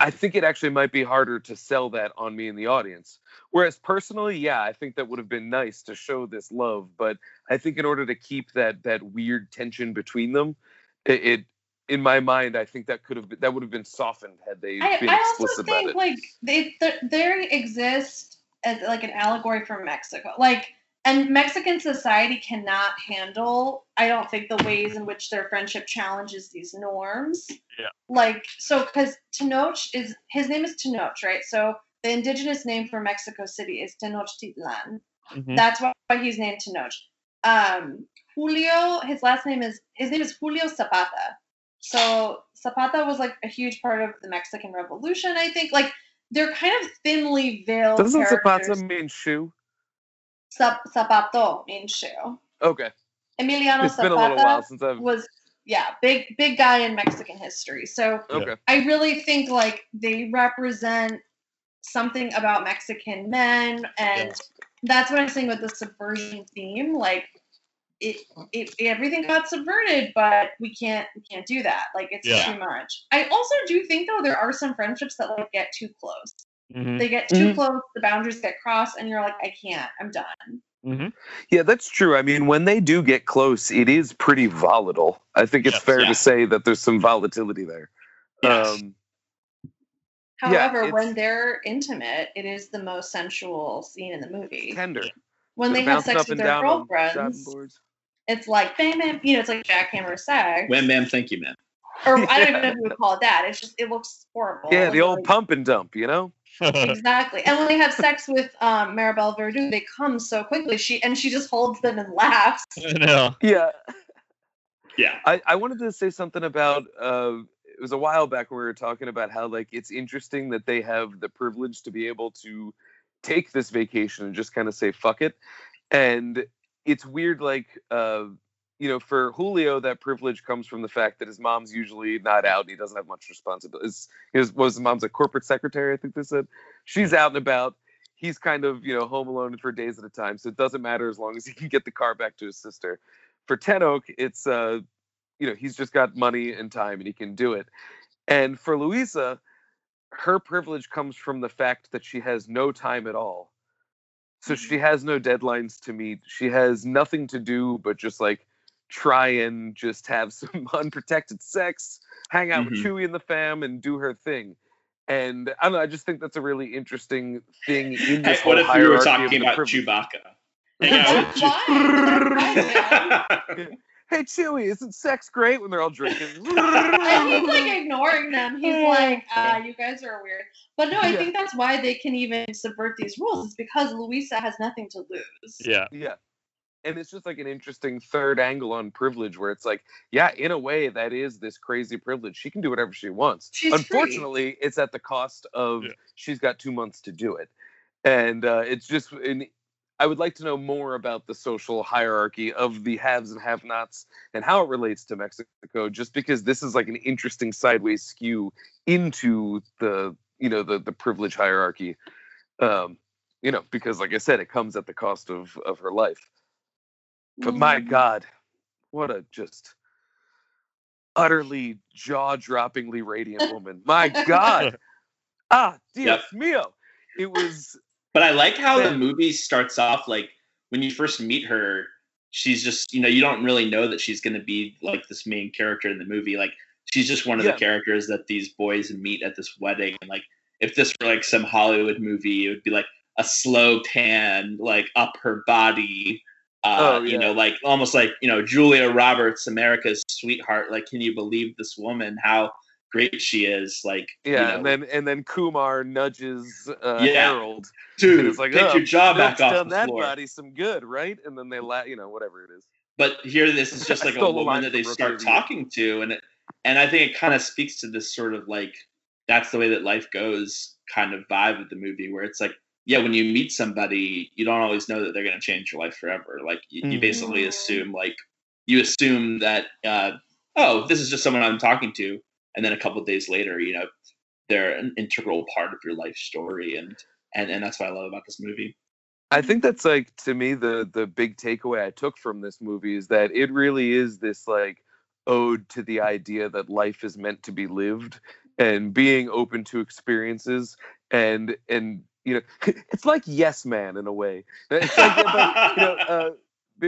I think it actually might be harder to sell that on me in the audience. Whereas personally, I think that would have been nice to show this love, but I think in order to keep that weird tension between them, it in my mind, I think that would have been softened had they been explicit about it. I also think like they exist as like an allegory for Mexico. Like And Mexican society cannot handle, I don't think, the ways in which their friendship challenges these norms. Yeah. Like, so, because Tenoch is, his name is Tenoch, right? So the indigenous name for Mexico City is Tenochtitlan. Mm-hmm. That's why he's named Tenoch. Julio, his name is Julio Zapata. So Zapata was like a huge part of the Mexican Revolution, I think. Like, they're kind of thinly veiled. Doesn't characters. Zapata mean shoe? Zapato means shoe. Okay. Emiliano it's Zapata been a little while since I've... was big guy in Mexican history. So okay. I really think like they represent something about Mexican men, and that's what I'm saying with the subversion theme. Like it everything got subverted, but we can't do that. Like it's too much. I also do think though there are some friendships that like get too close. Mm-hmm. They get too close, the boundaries get crossed, and you're like, I can't, I'm done. Mm-hmm. Yeah, that's true. I mean, when they do get close, it is pretty volatile. I think it's fair to say that there's some volatility there. Yes. However, when they're intimate, it is the most sensual scene in the movie. Tender. When they have sex with their girlfriends, it's like, bam, bam, you know, it's like jackhammer sex. Wham, bam, thank you, ma'am. Or I don't even know if you would call it that. It's just, it looks horrible. Yeah, the old pump and dump, you know? Exactly. And when they have sex with Maribel Verdú, they come so quickly. She just holds them and laughs. I know. Yeah. Yeah. I wanted to say something about it was a while back when we were talking about how like it's interesting that they have the privilege to be able to take this vacation and just kind of say fuck it. And it's weird, like you know, for Julio, that privilege comes from the fact that his mom's usually not out and he doesn't have much responsibility. His mom's a corporate secretary, I think they said. She's out and about. He's kind of, you know, home alone for days at a time, so it doesn't matter as long as he can get the car back to his sister. For Tenoch, it's, you know, he's just got money and time and he can do it. And for Luisa, her privilege comes from the fact that she has no time at all. So she has no deadlines to meet. She has nothing to do but just, like, try and just have some unprotected sex, hang out with Chewie and the fam, and do her thing. And I don't know, I just think that's a really interesting thing in this whole hierarchy. What if we were talking about Chewbacca? Hey, Chewie, isn't sex great? When they're all drinking. And he's like ignoring them. He's like, you guys are weird. But no, I think that's why they can even subvert these rules. It's because Luisa has nothing to lose. Yeah. Yeah. And it's just like an interesting third angle on privilege where it's like, yeah, in a way that is this crazy privilege. She can do whatever she wants. She's Unfortunately, free. It's at the cost of she's got 2 months to do it. And it's just, I would like to know more about the social hierarchy of the haves and have-nots and how it relates to Mexico, just because this is like an interesting sideways skew into the, you know, the privilege hierarchy. You know, because like I said, it comes at the cost of her life. But my God, what a just utterly jaw-droppingly radiant woman. My God. Dios mio. It was... But I like how the movie starts off, like, when you first meet her, she's just, you know, you don't really know that she's going to be, like, this main character in the movie. Like, she's just one of the characters that these boys meet at this wedding. And, like, if this were, like, some Hollywood movie, it would be, like, a slow pan, like, up her body... you know, like almost like, you know, Julia Roberts, America's sweetheart. Like, can you believe this woman, how great she is? Like, you know, and then Kumar nudges Harold. Dude, it's like, get your jaw back off the floor. Body some good, right? And then they you know, whatever it is. But here, this is just like a woman that they start talking to. And I think it kind of speaks to this sort of like, that's the way that life goes kind of vibe of the movie, where it's like, yeah, when you meet somebody, you don't always know that they're going to change your life forever. Like, you basically assume, like, that, this is just someone I'm talking to. And then a couple of days later, you know, they're an integral part of your life story. And that's what I love about this movie. I think that's, like, to me, the big takeaway I took from this movie is that it really is this, like, ode to the idea that life is meant to be lived and being open to experiences and you know, it's like Yes Man in a way. It's like, you know,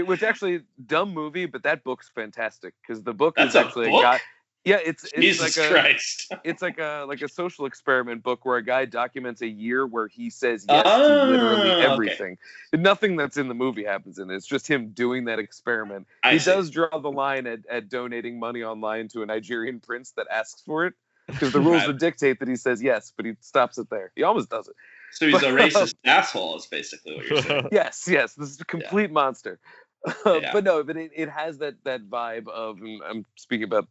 which actually dumb movie, but that book's fantastic because the book is actually a guy. Yeah, it's like a social experiment book where a guy documents a year where he says yes to literally everything. Okay. Nothing that's in the movie happens in it. It's just him doing that experiment. He does draw the line at donating money online to a Nigerian prince that asks for it, because the rules would dictate that he says yes, but he stops it there. He almost does it. So he's a racist asshole is basically what you're saying. Yes. This is a complete monster. But no, but it has that vibe of, and I'm speaking about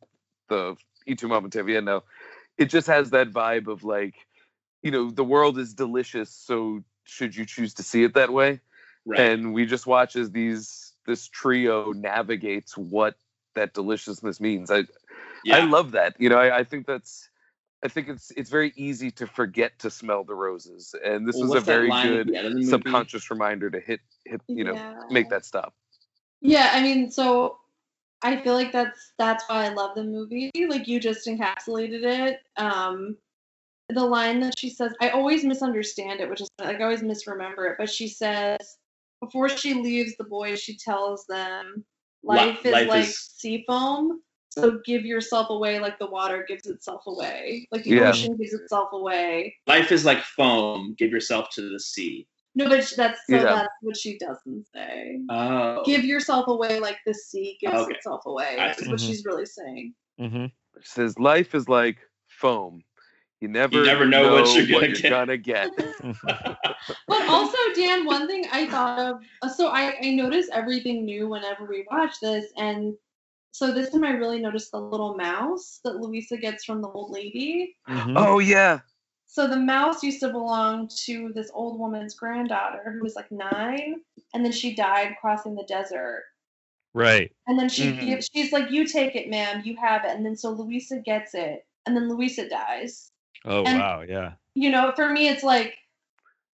the Y Tu Mamá También now, it just has that vibe of like, you know, the world is delicious, so should you choose to see it that way? Right. And we just watch as this trio navigates what that deliciousness means. I love that. You know, I think that's, I think it's very easy to forget to smell the roses, and this was a very good subconscious reminder to hit know, make that stop. Yeah, I mean, so I feel like that's why I love the movie. Like, you just encapsulated it. The line that she says, I always misunderstand it, which is like I always misremember it. But she says, before she leaves the boys, she tells them, life is like sea foam. So give yourself away like the water gives itself away. Like the ocean gives itself away. Life is like foam. Give yourself to the sea. No, but that's what she doesn't say. Oh. Give yourself away like the sea gives itself away. That's what she's really saying. Mm-hmm. She says, life is like foam. You never know what you're gonna get. But also, Dan, one thing I thought of, so I notice everything new whenever we watch this, and so this time I really noticed the little mouse that Louisa gets from the old lady. Mm-hmm. Oh, yeah. So the mouse used to belong to this old woman's granddaughter who was like 9, and then she died crossing the desert. Right. And then she she's like, you take it, ma'am, you have it. And then so Louisa gets it, and then Louisa dies. Oh, and, wow, yeah. You know, for me, it's like...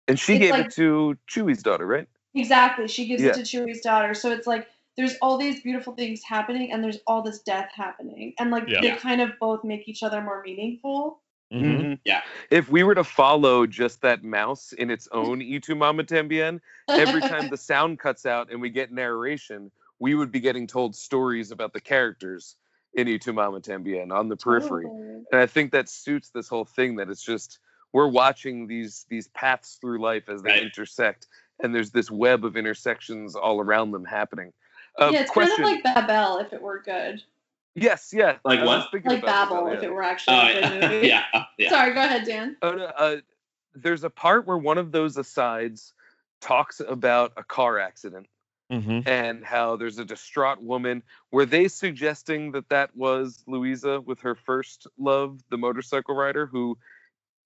And she gave it to Chewie's daughter, right? Exactly. She gives it to Chewie's daughter. So it's like, there's all these beautiful things happening, and there's all this death happening. And like they kind of both make each other more meaningful. Mm-hmm. Yeah. If we were to follow just that mouse in its own Y Tu Mamá También, every time the sound cuts out and we get narration, we would be getting told stories about the characters in Y Tu Mamá También on the periphery. Oh. And I think that suits this whole thing, that it's just we're watching these paths through life as they intersect, and there's this web of intersections all around them happening. It's kind of like Babel if it were good. Yes, yeah. Like what? Like Babel, if it were actually a good movie. Yeah. Sorry, go ahead, Dan. There's a part where one of those asides talks about a car accident and how there's a distraught woman. Were they suggesting that was Louisa with her first love, the motorcycle rider, who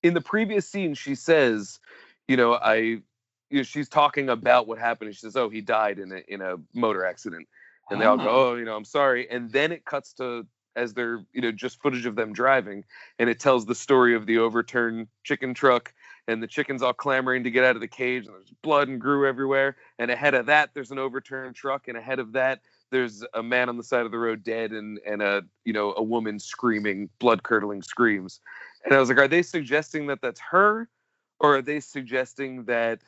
in the previous scene she says, she's talking about what happened, and she says, oh, he died in a motor accident. And they all go, oh, I'm sorry. And then it cuts to, as they're, just footage of them driving. And it tells the story of the overturned chicken truck and the chickens all clamoring to get out of the cage. And there's blood and goo everywhere. And ahead of that, there's an overturned truck. And ahead of that, there's a man on the side of the road dead and a woman screaming, blood-curdling screams. And I was like, are they suggesting that that's her? Or are they suggesting that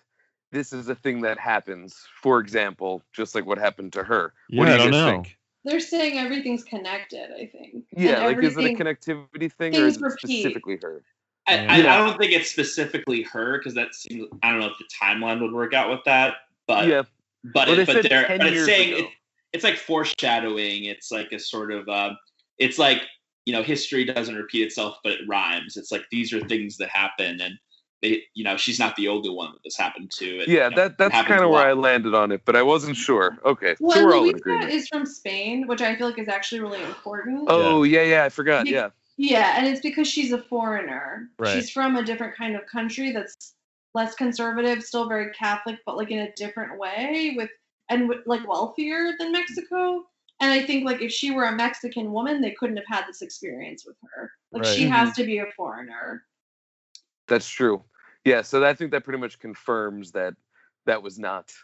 this is a thing that happens, for example, just like what happened to her? Yeah, what do you think? They're saying everything's connected, I think. Yeah, like is it a connectivity thing or is it specifically her? I don't think it's specifically her, because that seems, I don't know if the timeline would work out with that, but it's saying it's like foreshadowing. It's like a sort of it's like, history doesn't repeat itself, but it rhymes. It's like these are things that happen, and they, she's not the only one that this happened to. And, that's kind of where I landed on it, but I wasn't sure. Okay, well, so we're all in agreement. Is from Spain, which I feel like is actually really important. Oh, yeah, I forgot, Yeah, and it's because she's a foreigner. Right. She's from a different kind of country that's less conservative, still very Catholic, but like in a different way, and wealthier than Mexico. And I think like if she were a Mexican woman, they couldn't have had this experience with her. Like she has to be a foreigner. That's true. Yeah, so I think that pretty much confirms that was not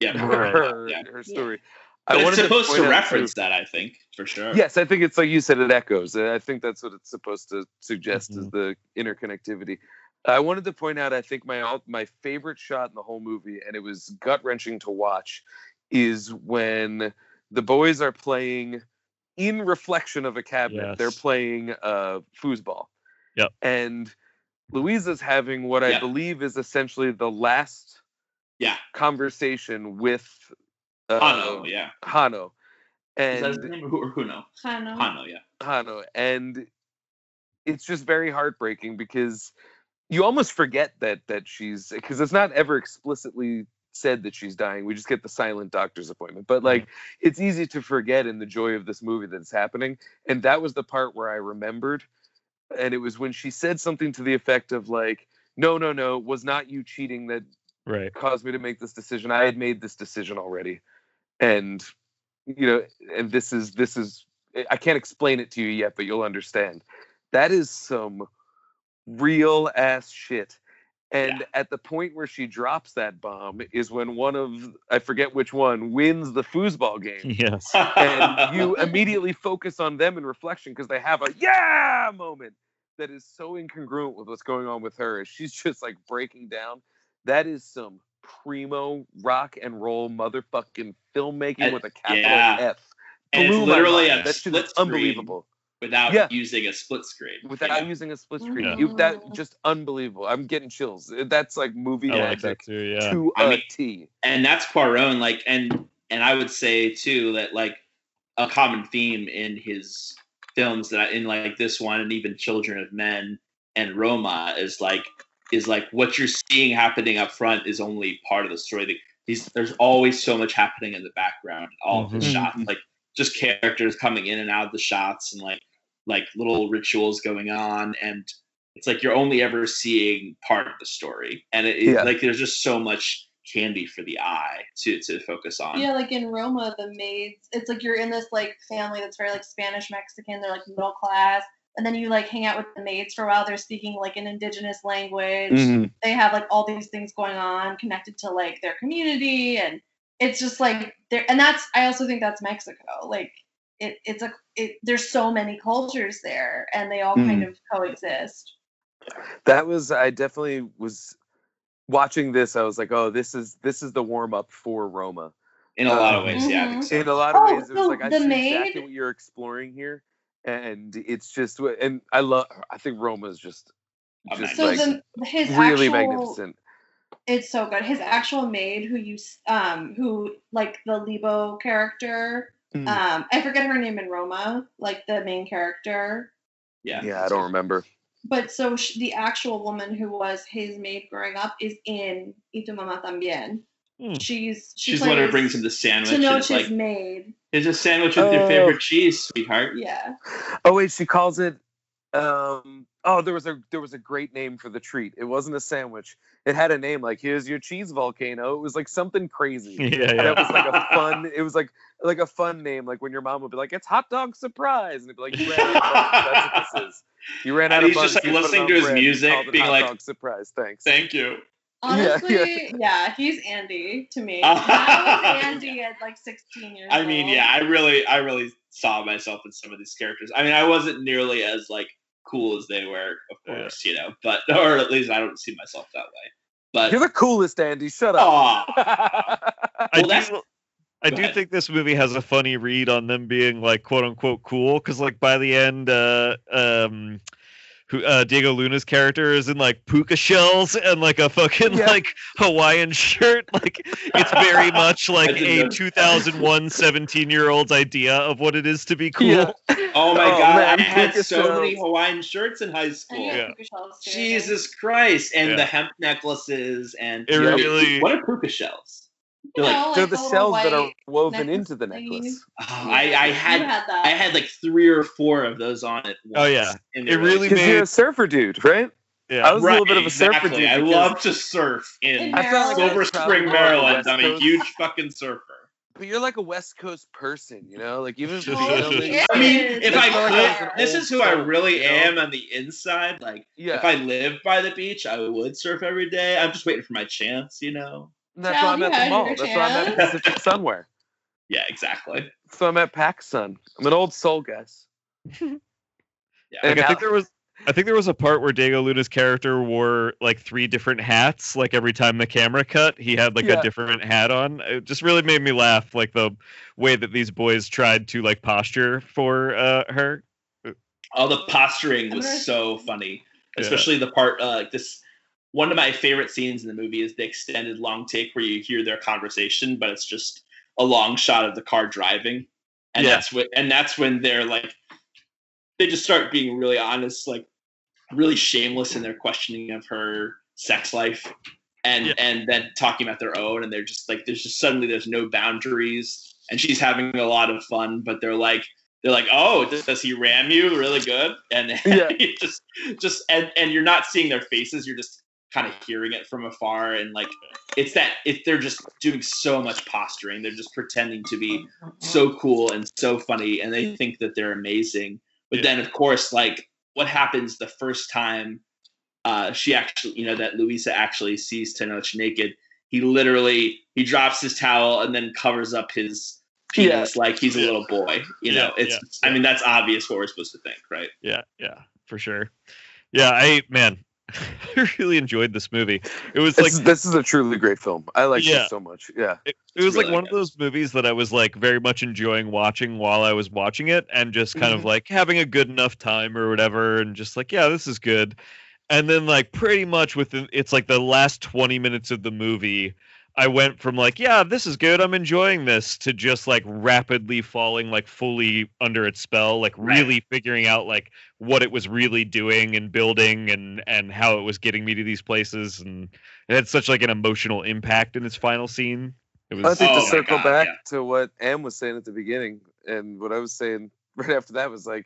her story. Yeah. It's supposed to reference that, I think, for sure. Yes, I think it's like you said, it echoes. I think that's what it's supposed to suggest is the interconnectivity. I wanted to point out, I think my favorite shot in the whole movie, and it was gut-wrenching to watch, is when the boys are playing in reflection of a cabinet. Yes. They're playing foosball. Yep. And Louisa's having what I believe is essentially the last conversation with Hano. Yeah. Hano. And is that his name or Huno? Hano, yeah. Hano. And it's just very heartbreaking because you almost forget that she's, because it's not ever explicitly said that she's dying. We just get the silent doctor's appointment. But like, it's easy to forget in the joy of this movie that's happening. And that was the part where I remembered. And it was when she said something to the effect of like, no, it was not you cheating that caused me to make this decision. I had made this decision already. And, you know, and this is, I can't explain it to you yet, but you'll understand. That is some real ass shit. And at the point where she drops that bomb is when one of, I forget which one, wins the foosball game. Yes. And you immediately focus on them in reflection because they have a moment that is so incongruent with what's going on with her. She's just like breaking down. That is some primo rock and roll motherfucking filmmaking with a capital F. And it's literally a split screen. Unbelievable. Without using a split screen. Without using a split screen. That just unbelievable. I'm getting chills. That's like movie magic to a T. And that's Cuarón. Like, and I would say too that like a common theme in his films that in like this one and even Children of Men and Roma is like what you're seeing happening up front is only part of the story. Like, there's always so much happening in the background. All of the shots, like just characters coming in and out of the shots and like little rituals going on, and it's like you're only ever seeing part of the story, and it like there's just so much candy for the eye to focus on. Yeah, like in Roma, the maids, it's like you're in this like family that's very like Spanish Mexican, they're like middle class, and then you like hang out with the maids for a while. They're speaking like an indigenous language. They have like all these things going on connected to like their community, and it's just like there, and that's, I also think that's Mexico. Like there's so many cultures there, and they all kind of coexist. I definitely was watching this. I was like, oh, this is the warm up for Roma. In a lot of ways, in a lot of ways, it was like I see exactly what you're exploring here, and it's just, and I think Roma is just so like really actual, magnificent. It's so good. His actual maid, who like the Lebo character. I forget her name in Roma, like the main character. Yeah, I don't remember. But so the actual woman who was his maid growing up is in Y Tu Mamá También. She's the one who brings him the sandwich. Tenochtitlan's like, maid. It's a sandwich with your favorite cheese, sweetheart. Yeah. Oh wait, she calls it. There was a great name for the treat. It wasn't a sandwich. It had a name like, here's your cheese volcano. It was like something crazy. Yeah. And it was like a fun, it was like a fun name. Like when your mom would be like, it's hot dog surprise. And it'd be like, you ran out of buns. That's what this is. You ran out of buns. And he's just like listening to his music, being like, hot dog surprise. Thanks. Thank you. Honestly, yeah, he's Andy to me. I was Andy at like 16 years old. I mean, yeah, I really saw myself in some of these characters. I mean, I wasn't nearly as like cool as they were, of course, you know, but, or at least I don't see myself that way. But you're the coolest, Andy. Shut up. I do think this movie has a funny read on them being like quote unquote cool, because like by the end, Diego Luna's character is in like puka shells and like a fucking like Hawaiian shirt. Like it's very much like a 2001 17-year-old's idea of what it is to be cool. Yeah. Oh my god, man, I had so many Hawaiian shirts in high school. Puka shells too. Jesus Christ, and the hemp necklaces and really... What are puka shells? They're like the shells that are woven into the necklace. Oh, I had like 3 or 4 of those on at once. Oh yeah, it really made. You're a surfer dude, right? Yeah, I was a little bit of a surfer dude. I love to surf in Silver Spring, Maryland. I'm a huge fucking surfer. But you're like a West Coast person, you know? Like even if I mean, if I could, this is who I really am on the inside. Like if I lived by the beach, I would surf every day. I'm just waiting for my chance, you know. And that's why I'm at the mall. That's why I'm at Pacific Sunwear. Yeah, exactly. So I'm at PacSun. I'm an old soul, guys. Yeah, and I think there was I think there was a part where Diego Luna's character wore like three different hats. Like every time the camera cut, he had like a different hat on. It just really made me laugh. Like the way that these boys tried to like posture for her. All the posturing was so funny, especially the part like this. One of my favorite scenes in the movie is the extended long take where you hear their conversation, but it's just a long shot of the car driving. And that's when they're like, they just start being really honest, like really shameless in their questioning of her sex life and then talking about their own. And they're just like, there's just suddenly there's no boundaries and she's having a lot of fun, but they're like, oh, does he ram you really good? And you just, and you're not seeing their faces. You're just kind of hearing it from afar. And like, they're just doing so much posturing. They're just pretending to be so cool and so funny. And they think that they're amazing. But then of course, like what happens the first time she actually, you know, that Luisa actually sees Tenoch naked, he drops his towel and then covers up his penis like he's a little boy. You know, I mean, that's obvious what we're supposed to think, right? Yeah, yeah, for sure. Yeah, I really enjoyed this movie. It was like this is a truly great film. I like it so much. Yeah, it was really like one of those movies that I was like very much enjoying watching while I was watching it, and just kind of like having a good enough time or whatever, and just like this is good. And then like pretty much within it's like the last 20 minutes of the movie, I went from like this is good, I'm enjoying this, to just like rapidly falling like fully under its spell, like really figuring out like what it was really doing and building and how it was getting me to these places. And it had such like an emotional impact in its final scene. It was, I think to circle back to what Anne was saying at the beginning and what I was saying right after that was like,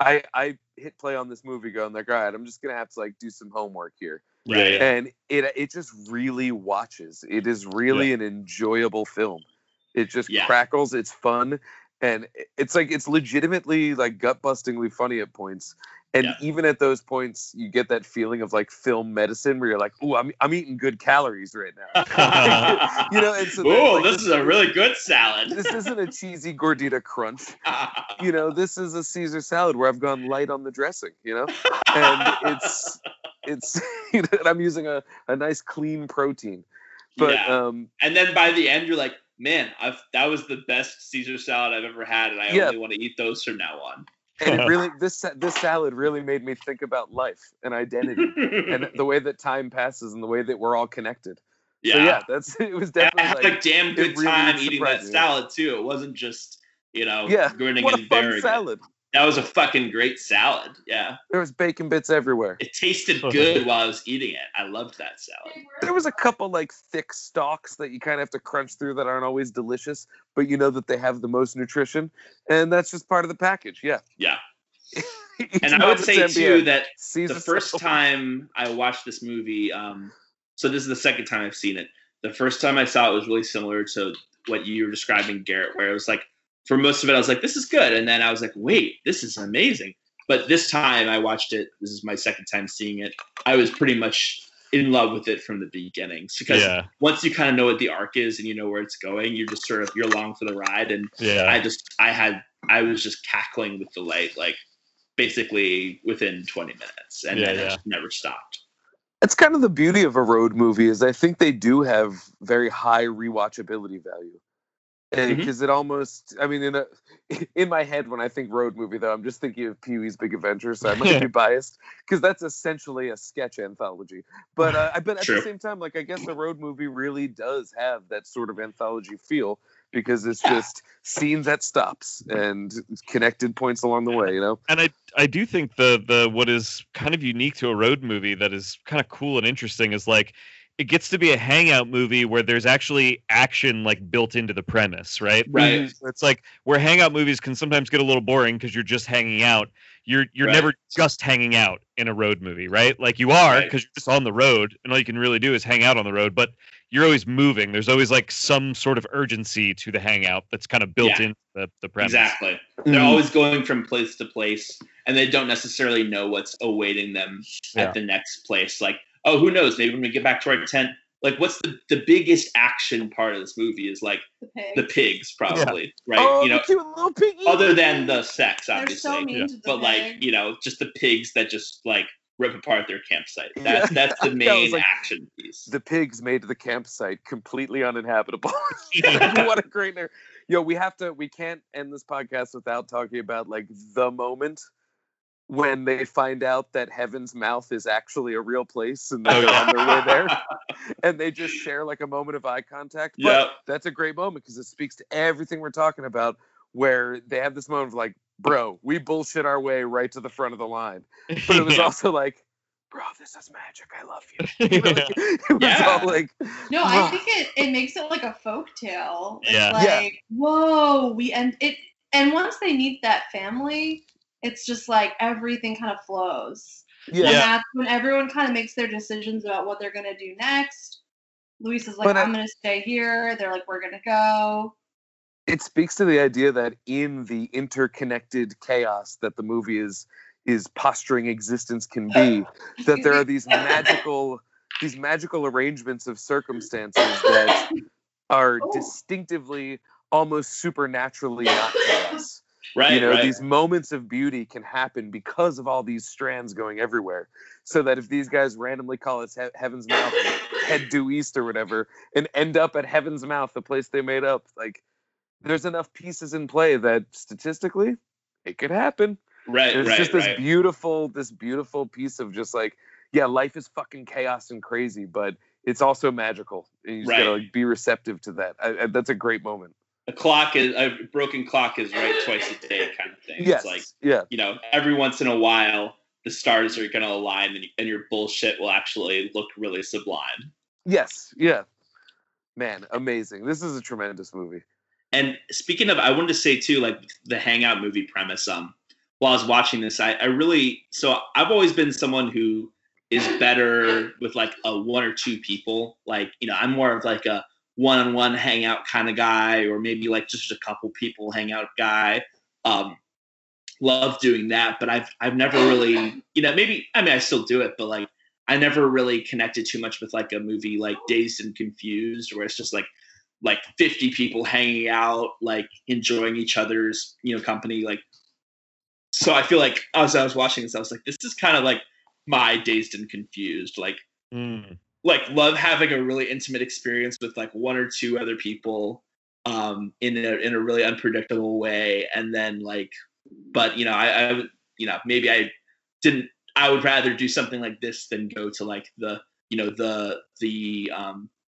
I hit play on this movie going like, all right, I'm just going to have to like do some homework here. Right. Yeah. And it just really watches. It is really an enjoyable film. It just crackles. It's fun. And it's like, it's legitimately like gut-bustingly funny at points. And even at those points, you get that feeling of like film medicine where you're like, ooh, I'm eating good calories right now. You know, and so ooh, like, this is a really good salad. This isn't a cheesy gordita crunch. You know, this is a Caesar salad where I've gone light on the dressing, you know? And it's you know, I'm using a nice clean protein. But and then by the end you're like, man, that was the best Caesar salad I've ever had, and I only want to eat those from now on. And it really, this salad really made me think about life and identity, and the way that time passes, and the way that we're all connected. Yeah, so it was definitely. I had a damn good time really eating that salad too. It wasn't just grinning and bearing. Salad. That was a fucking great salad. Yeah, there was bacon bits everywhere. It tasted good while I was eating it. I loved that salad. There was a couple like thick stalks that you kind of have to crunch through that aren't always delicious, but you know that they have the most nutrition, and that's just part of the package. Yeah. Yeah. And I would say too that the first time I watched this movie, so this is the second time I've seen it. The first time I saw it was really similar to what you were describing, Garrett, where it was like, for most of it, I was like, this is good. And then I was like, wait, this is amazing. But this time I watched it. This is my second time seeing it. I was pretty much in love with it from the beginning. Because once you kind of know what the arc is and you know where it's going, you're just sort of, you're along for the ride. And I was just cackling with delight, like basically within 20 minutes. And I just never stopped. That's kind of the beauty of a road movie is I think they do have very high rewatchability value. Because it almost, I mean, in my head when I think road movie, though, I'm just thinking of Pee-wee's Big Adventure, so I might be biased, because that's essentially a sketch anthology. But True. At the same time, like, I guess a road movie really does have that sort of anthology feel, because it's just scenes that stops and connected points along the way, you know? And I do think the what is kind of unique to a road movie that is kind of cool and interesting is, like, it gets to be a hangout movie where there's actually action like built into the premise, right? Right. It's like where hangout movies can sometimes get a little boring because you're just hanging out. You're never just hanging out in a road movie, right? Like you are because you're just on the road and all you can really do is hang out on the road, but you're always moving. There's always like some sort of urgency to the hangout that's kind of built into the premise. Exactly. They're always going from place to place and they don't necessarily know what's awaiting them at the next place. Like, oh, who knows? Maybe when we get back to our tent, like, what's the biggest action part of this movie is, like, the pigs probably, right? Oh, you know, cute little piggy. Other than the sex, obviously. They're so mean to the pig. Like, you know, just the pigs that just, like, rip apart their campsite. That's the main action piece. The pigs made the campsite completely uninhabitable. What a great narrative. Yo, we can't end this podcast without talking about, like, the moment when they find out that Heaven's Mouth is actually a real place and they're on their way there and they just share, like, a moment of eye contact. But that's a great moment because it speaks to everything we're talking about, where they have this moment of, like, bro, we bullshit our way right to the front of the line. But it was also like, bro, this is magic. I love you. You know, like, it was all like... No, I think it makes it like a folktale. Yeah. Like, whoa, and once they meet that family, it's just like everything kind of flows. Yeah. And that's when everyone kind of makes their decisions about what they're going to do next. Luis is like, I'm going to stay here. They're like, we're going to go. It speaks to the idea that in the interconnected chaos that the movie is posturing existence can be, that there are these magical arrangements of circumstances that are distinctively, almost supernaturally not chaos. Right. You know, these moments of beauty can happen because of all these strands going everywhere. So that if these guys randomly call it Heaven's Mouth, head due east or whatever, and end up at Heaven's Mouth, the place they made up, like, there's enough pieces in play that statistically it could happen. Right. It's just this beautiful piece of just like, yeah, life is fucking chaos and crazy, but it's also magical. And you just gotta like be receptive to that. That's a great moment. A broken clock is right twice a day kind of thing. Yes. It's like, you know, every once in a while the stars are going to align and your bullshit will actually look really sublime. Yes. Yeah, man. Amazing. This is a tremendous movie. And speaking of, I wanted to say, too, like, the Hangout movie premise, while I was watching this, I I've always been someone who is better with, like, a one or two people. Like, you know, I'm more of, like, a one-on-one hangout kind of guy, or maybe, like, just a couple people hangout guy. Love doing that, but I've never really, you know, maybe, I mean, I still do it, but, like, I never really connected too much with, like, a movie like Dazed and Confused, where it's just, like 50 people hanging out, like enjoying each other's, you know, company. Like, so I feel like as I was watching this, I was like, this is kind of like my Dazed and Confused, like, like love having a really intimate experience with like one or two other people, in a really unpredictable way. And then like, but you know, I you know, maybe I would rather do something like this than go to like the, you know, the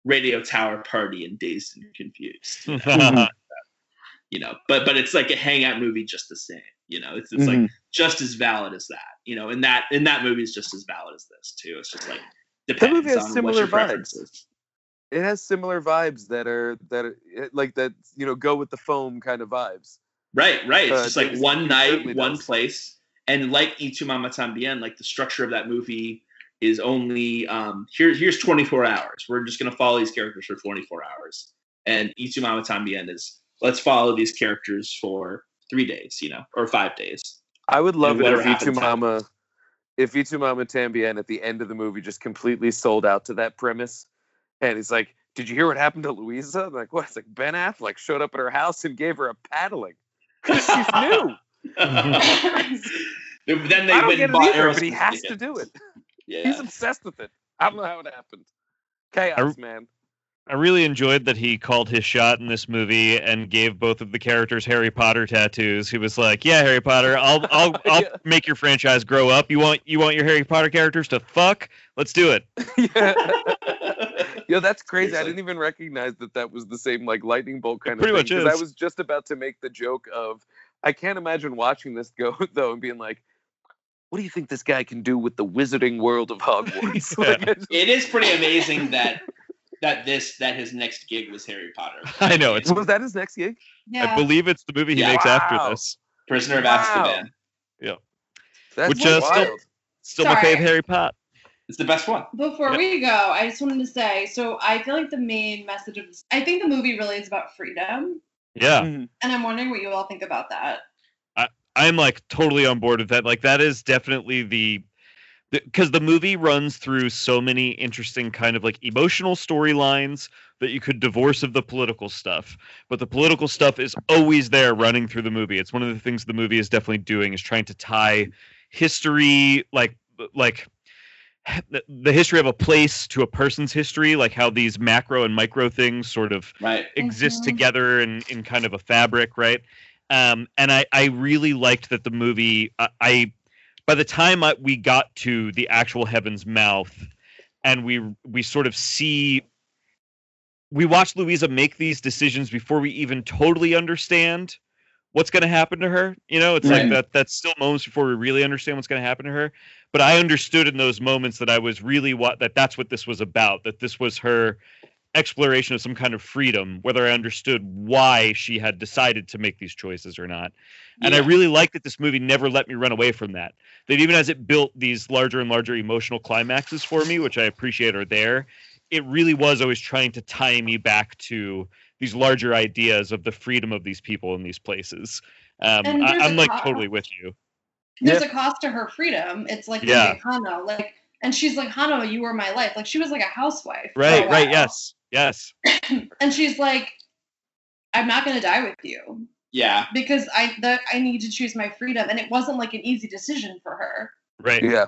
radio tower party and Dazed and Confused, you know? You know, but it's like a hangout movie just the same, you know, it's like just as valid as that, you know, and that movie is just as valid as this too. It's just like, depends the movie has on similar what your vibes. Preferences. It has similar vibes that are like that, you know, go with the foam kind of vibes. Right. It's just like one night, one place. And like Y Tu Mamá También, like the structure of that movie is only here's 24 hours. We're just gonna follow these characters for 24 hours. And Y Tu Mamá También is let's follow these characters for 3 days, you know, or 5 days. I would love it if Y Tu Mamá También at the end of the movie just completely sold out to that premise. And it's like, did you hear what happened to Louisa? I'm like, what? It's like Ben Affleck showed up at her house and gave her a paddling. She's new. Then they went and bought her, but he has to do it. Yeah. He's obsessed with it. I don't know how it happened. Chaos, man. I really enjoyed that he called his shot in this movie and gave both of the characters Harry Potter tattoos. He was like, "Yeah, Harry Potter, I'll I'll make your franchise grow up. You want your Harry Potter characters to fuck? Let's do it." Yo, that's crazy. Seriously. I didn't even recognize that was the same like lightning bolt kind of thing. Pretty much is. I was just about to make the joke of, I can't imagine watching this go though and being like, what do you think this guy can do with the wizarding world of Hogwarts? It is pretty amazing that his next gig was Harry Potter. I know. Was that his next gig? Yeah. I believe it's the movie he makes after this. Prisoner of Azkaban. Yeah. That's which is still my favorite Harry Potter. It's the best one. Before we go, I just wanted to say, so I feel like the main message of this, I think the movie really is about freedom. Yeah. Mm-hmm. And I'm wondering what you all think about that. I'm like totally on board with that. Like that is definitely the because the movie runs through so many interesting kind of like emotional storylines that you could divorce of the political stuff, but the political stuff is always there running through the movie. It's one of the things the movie is definitely doing, is trying to tie history, like the history of a place to a person's history, like how these macro and micro things sort of exist together in kind of a fabric. Right. And I really liked that the movie, by the time we got to the actual Heaven's Mouth, and we sort of see, we watch Louisa make these decisions before we even totally understand what's going to happen to her. You know, it's like that's still moments before we really understand what's going to happen to her. But I understood in those moments that I was really that's what this was about, that this was her exploration of some kind of freedom, whether I understood why she had decided to make these choices or not. And I really liked that this movie never let me run away from that. That even as it built these larger and larger emotional climaxes for me, which I appreciate are there, it really was always trying to tie me back to these larger ideas of the freedom of these people in these places. I'm like totally with you. There's a cost to her freedom. It's like, Hannah, like, and she's like, Hannah, you were my life. Like, she was like a housewife. Right. Yes. And she's like, I'm not going to die with you. Yeah. Because I need to choose my freedom. And it wasn't like an easy decision for her. Right. Yeah.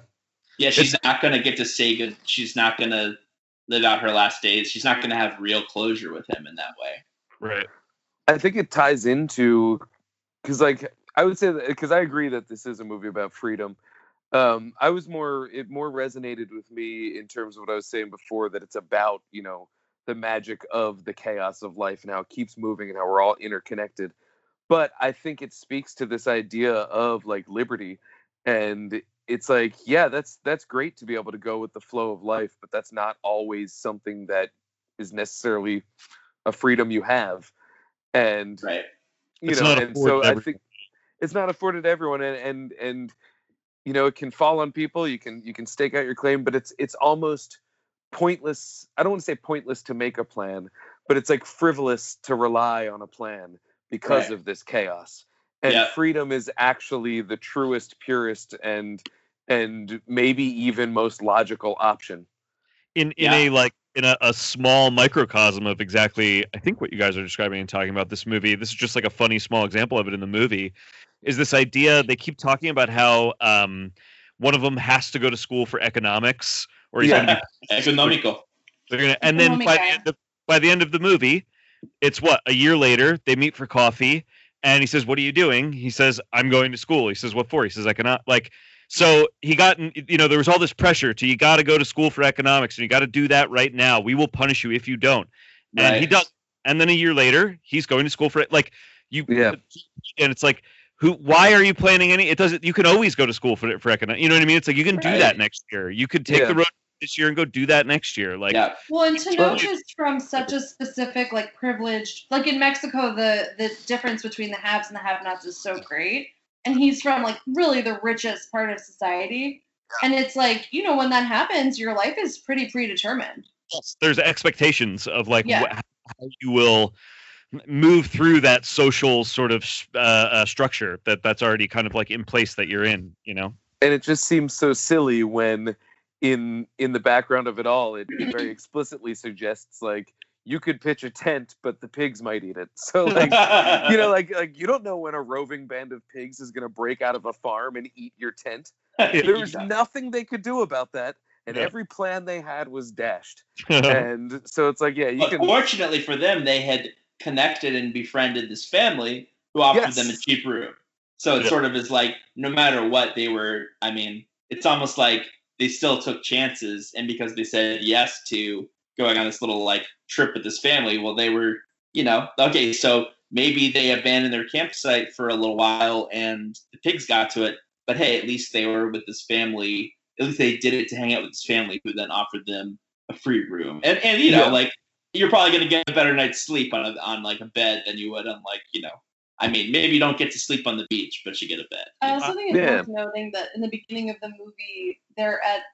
Yeah. She's not going to get to say good. She's not going to live out her last days. She's not going to have real closure with him in that way. Right. I think it ties into, because like, I would say that, because I agree that this is a movie about freedom. It more resonated with me in terms of what I was saying before, that it's about, you know, the magic of the chaos of life and how it keeps moving and how we're all interconnected. But I think it speaks to this idea of like liberty, and it's like, yeah, that's great to be able to go with the flow of life, but that's not always something that is necessarily a freedom you have. And I think it's not afforded to everyone, and you know, it can fall on people. You can stake out your claim, but it's almost pointless. I don't want to say pointless to make a plan, but it's like frivolous to rely on a plan because of this chaos. And freedom is actually the truest, purest, and maybe even most logical option. In a small microcosm of exactly, I think, what you guys are describing and talking about this movie. This is just like a funny small example of it in the movie. Is this idea they keep talking about how one of them has to go to school for economics, or he's going to be economical. And then by the end of the movie, it's a year later, they meet for coffee, and he says, "What are you doing?" He says, "I'm going to school." He says, "What for?" He says, "I cannot." Like, so he got, you know, there was all this pressure to, you got to go to school for economics, and you got to do that right now. We will punish you if you don't. And he does. And then a year later, he's going to school for it. Like, you, and it's like, why are you planning any? It doesn't. You can always go to school for economics. You know what I mean? It's like, you can do that next year. You could take the road this year and go do that next year. Like, well, and to know just from such a specific, like, privileged, like in Mexico, the difference between the haves and the have-nots is so great. And he's from like really the richest part of society, and it's like, you know, when that happens, your life is pretty predetermined. Yes, there's expectations of like how you will move through that social sort of structure that's already kind of like in place that you're in, you know. And it just seems so silly when in the background of it all, it very explicitly suggests like, you could pitch a tent, but the pigs might eat it. So like, you know, like you don't know when a roving band of pigs is going to break out of a farm and eat your tent. There was nothing they could do about that. And every plan they had was dashed. And so it's like, fortunately for them, they had connected and befriended this family who offered them a cheap room. So it sort of is like, no matter what they were, I mean, it's almost like they still took chances. And because they said yes to going on this little like trip with this family, well, they were, you know, okay, so maybe they abandoned their campsite for a little while and the pigs got to it, but hey, at least they were with this family. At least they did it to hang out with this family who then offered them a free room. And you know, like, you're probably going to get a better night's sleep on like a bed than you would on, like, you know, I mean, maybe you don't get to sleep on the beach, but you get a bed. I also think it's worth noting that in the beginning of the movie, they're at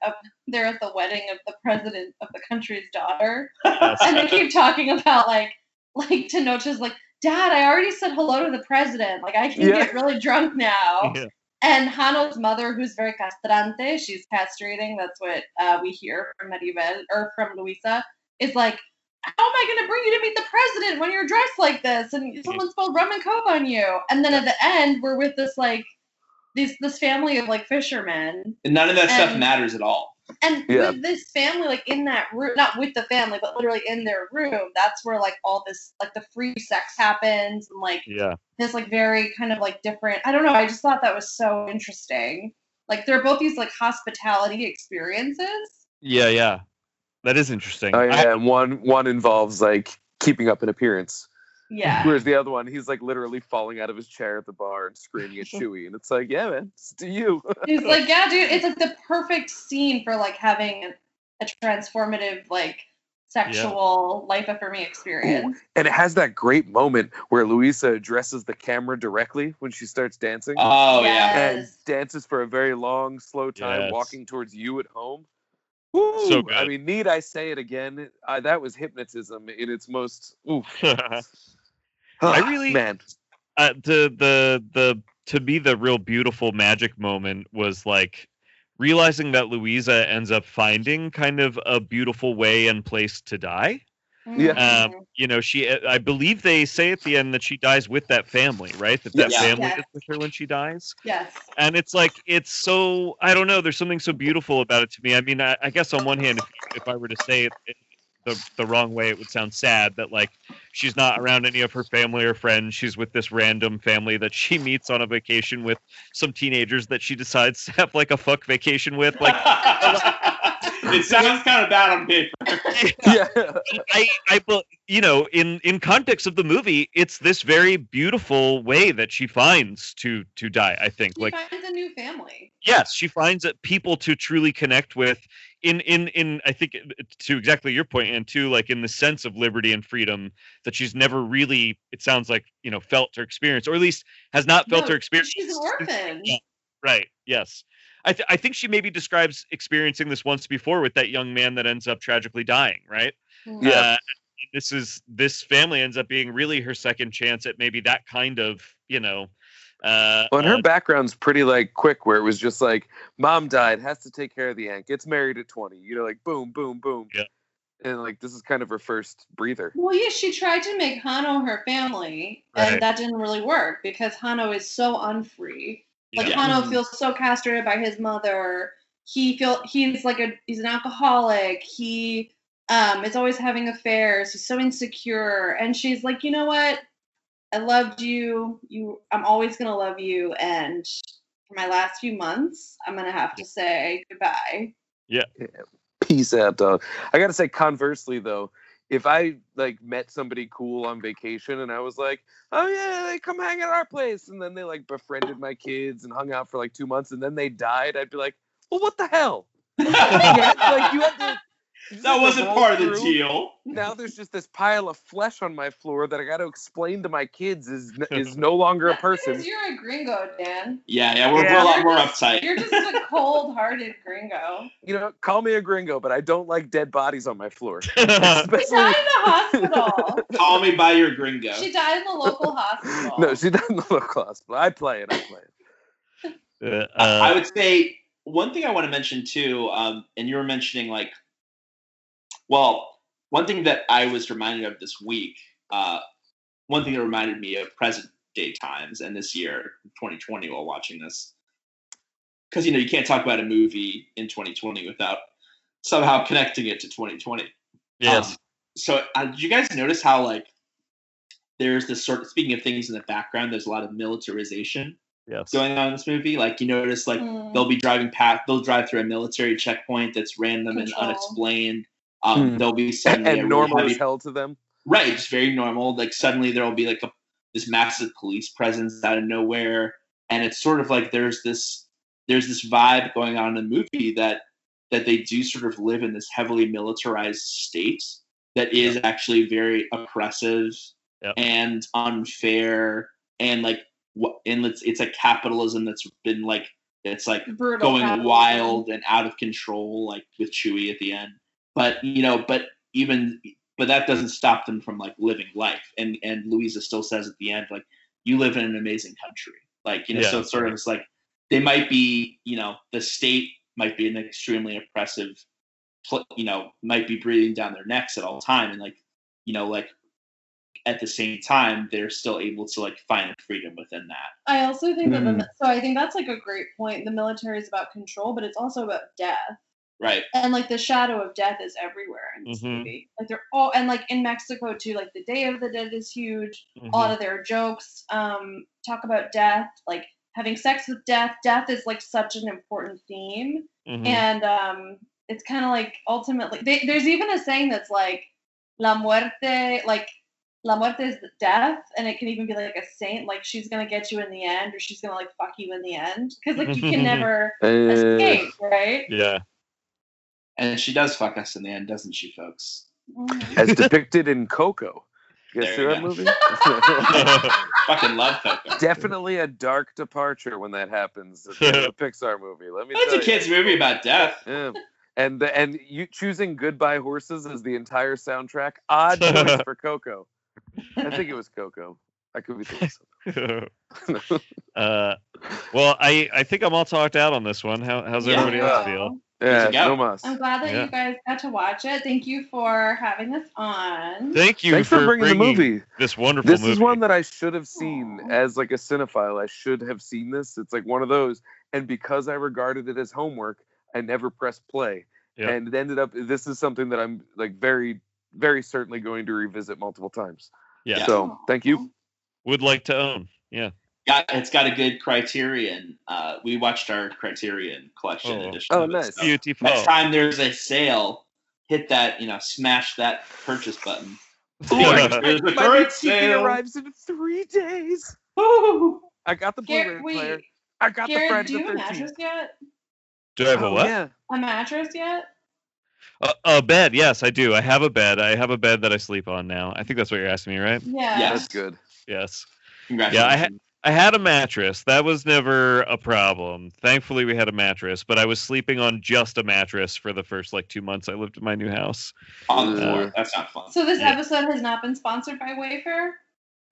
the wedding of the president of the country's daughter, and they keep talking about like Tenochtitlan's like, "Dad, I already said hello to the president. Like, I can get really drunk now." Yeah. And Jano's mother, who's very castrante, she's castrating. That's what we hear from Maribel, or from Luisa, is like, how am I going to bring you to meet the president when you're dressed like this? And someone spilled rum and coke on you. And then at the end, we're with this, like, this family of, like, fishermen. And none of that stuff matters at all. And with this family, like, in that room, not with the family, but literally in their room, that's where, like, all this, like, the free sex happens. And, like, this, like, very kind of, like, different. I don't know. I just thought that was so interesting. Like, they're both these, like, hospitality experiences. Yeah, yeah. That is interesting. Oh, yeah, and one involves, like, keeping up an appearance. Yeah. Whereas the other one, he's, like, literally falling out of his chair at the bar and screaming at Chewie. And it's like, yeah, man, it's to you. He's like, yeah, dude, it's, like, the perfect scene for, like, having a transformative, like, sexual life affirming experience. Ooh, and it has that great moment where Luisa addresses the camera directly when she starts dancing. Oh, yeah. And dances for a very long, slow time, walking towards you at home. Ooh, so good. I mean, need I say it again? That was hypnotism in its most. Ooh. I really, man. The to be the real beautiful magic moment was like realizing that Luisa ends up finding kind of a beautiful way and place to die. Yeah. You know, she. I believe they say at the end that she dies with that family, right? That family is with her when she dies. Yes. And it's like, it's so, I don't know. There's something so beautiful about it to me. I mean, I guess on one hand, if I were to say it the wrong way, it would sound sad that, like, she's not around any of her family or friends. She's with this random family that she meets on a vacation with some teenagers that she decides to have, like, a fuck vacation with. Like. It sounds kind of bad on paper. Yeah. I, you know, in context of the movie, it's this very beautiful way that she finds to die, I think. She finds a new family. Yes, she finds that people to truly connect with in I think, to exactly your point, and to, like, in the sense of liberty and freedom that she's never really, it sounds like, you know, felt or experienced, or at least has not felt her experience. She's an orphan. Right, yes. I think she maybe describes experiencing this once before with that young man that ends up tragically dying, right? Yeah. This family ends up being really her second chance at maybe that kind of, you know. And her background's pretty, like, quick, where it was just like, mom died, has to take care of the aunt, gets married at 20, you know, like, boom, boom, boom. Yeah. And, like, this is kind of her first breather. Well, yeah, she tried to make Hano her family, and that didn't really work because Hano is so unfree. Like, Hano feels so castrated by his mother. He's an alcoholic. He is always having affairs. He's so insecure. And she's like, you know what? I loved you. I'm always going to love you. And for my last few months, I'm going to have to say goodbye. Yeah. Peace out, dog. I got to say, conversely, though, if I, like, met somebody cool on vacation and I was like, oh, yeah, they come hang at our place. And then they, like, befriended my kids and hung out for, like, 2 months. And then they died. I'd be like, well, what the hell? That wasn't part of the deal. Now there's just this pile of flesh on my floor that I got to explain to my kids is no longer a person. Because you're a gringo, Dan. Yeah, we're a lot more uptight. You're just a cold-hearted gringo. You know, call me a gringo, but I don't like dead bodies on my floor. She died in the hospital. Call me by your gringo. She died in the local hospital. No, she died in the local hospital. I play it. I would say one thing I want to mention, too, and you were mentioning, like, well, one thing that I was reminded of this week, one thing that reminded me of present day times and this year, 2020, while watching this, because, you know, you can't talk about a movie in 2020 without somehow connecting it to 2020. Yes. So did you guys notice how, like, there's this sort of, speaking of things in the background, there's a lot of militarization going on in this movie? Like, you notice, like, they'll drive through a military checkpoint that's random and unexplained. There'll be suddenly and normal really as hell to them, right? It's very normal. Like, suddenly there will be, like, this massive police presence out of nowhere, and it's sort of like there's this vibe going on in the movie that they do sort of live in this heavily militarized state that is actually very oppressive and unfair, and, like, and it's a capitalism that's been, like, it's, like, brutal, going capitalism. Wild and out of control, like with Chewie at the end. But, you know, but that doesn't stop them from, like, living life. And Luisa still says at the end, like, you live in an amazing country. Like, you know, so it's sort of, it's like, they might be, you know, the state might be an extremely oppressive, you know, might be breathing down their necks at all time. And like, you know, like at the same time, they're still able to like find freedom within that. I also think that, so I think that's like a great point. The military is about control, but it's also about death. Right. And like the shadow of death is everywhere in this movie. Like they're all, and like in Mexico too, like the Day of the Dead is huge. A lot of their jokes talk about death, like having sex with death. Death is like such an important theme. And it's kind of like ultimately, there's even a saying that's like, la muerte, like la muerte is death. And it can even be like a saint, like she's going to get you in the end, or she's going to like fuck you in the end. Because like you can never escape, right? Yeah. And she does fuck us in the end, doesn't she, folks? As depicted in Coco. You guys see that movie? Fucking love Coco. Definitely a dark departure when that happens. It's a Pixar movie. Let me tell you. It's a kid's movie about death. Yeah. And you choosing Goodbye Horses as the entire soundtrack. Odd choice for Coco. I think it was Coco. I could be thinking so. Well, I think I'm all talked out on this one. How's everybody else feel? Yeah, no mas. I'm glad that you guys got to watch it. Thank you for having us on. Thanks for bringing the movie. This wonderful movie. This is one that I should have seen as like a cinephile. I should have seen this. It's like one of those. And because I regarded it as homework, I never pressed play. Yep. And it ended up, this is something that I'm like very, very certainly going to revisit multiple times. Yeah. So thank you. Would like to own. Yeah. It's got a good Criterion. We watched our Criterion collection edition. Oh, nice. So beautiful. Next time there's a sale, hit that, you know, smash that purchase button. There's a current sale. TV arrives in 3 days. Woo! I got the Blu-ray player. I got the Friday the 13th. Do you have a mattress yet? Do I have a what? Yeah. A mattress yet? A bed, yes, I do. I have a bed. I have a bed that I sleep on now. I think that's what you're asking me, right? Yeah. Yes. That's good. Yes. Congratulations. Yeah, I had a mattress. That was never a problem. Thankfully, we had a mattress, but I was sleeping on just a mattress for the first, 2 months I lived in my new house. On the floor. That's not fun. So this episode has not been sponsored by Wayfair?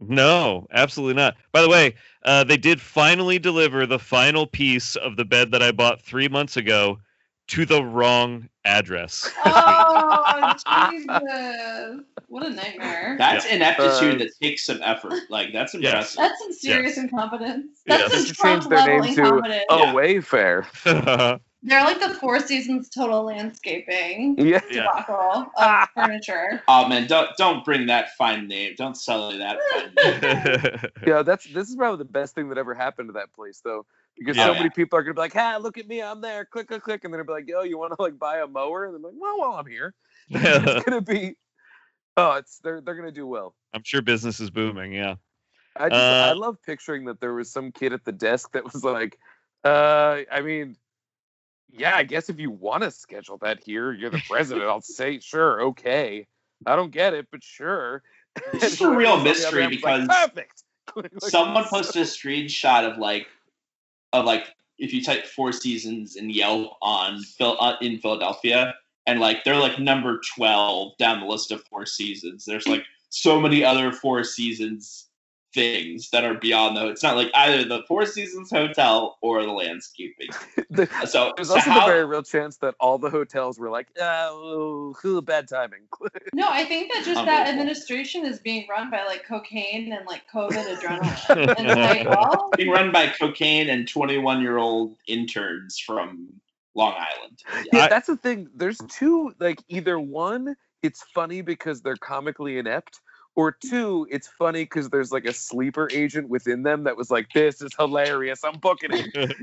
No, absolutely not. By the way, they did finally deliver the final piece of the bed that I bought 3 months ago to the wrong address. Oh, Jesus. What a nightmare. That's ineptitude that takes some effort. Like, that's impressive. That's some serious incompetence. That's some Trump-level incompetence. Oh, Wayfair. They're like the Four Seasons total landscaping debacle of furniture. Oh man, don't bring that fine name. Don't sell me that fine name. Yeah, this is probably the best thing that ever happened to that place though. Because so many people are gonna be like, "Ha, look at me, I'm there, click, click, click," and then they'll be like, "Yo, you wanna buy a mower?" And they're like, "Well, while I'm here." It's gonna be they're gonna do well. I'm sure business is booming, yeah. I love picturing that there was some kid at the desk that was like, yeah, I guess if you want to schedule that here, you're the president. I'll say, sure, okay. I don't get it, but sure. It's a real mystery because someone posted a screenshot of if you type Four Seasons in Yelp in Philadelphia, and they're number 12 down the list of Four Seasons. There's so many other Four Seasons things that are beyond though. It's not either the Four Seasons hotel or the landscaping. So there's also a very real chance that all the hotels were bad timing. No, I think that just that administration is being run by cocaine and COVID adrenaline. And being run by cocaine and 21-year-old interns from Long Island. Yeah, that's the thing. There's two, either one, it's funny because they're comically inept, or two, it's funny because there's a sleeper agent within them that was this is hilarious, I'm booking it.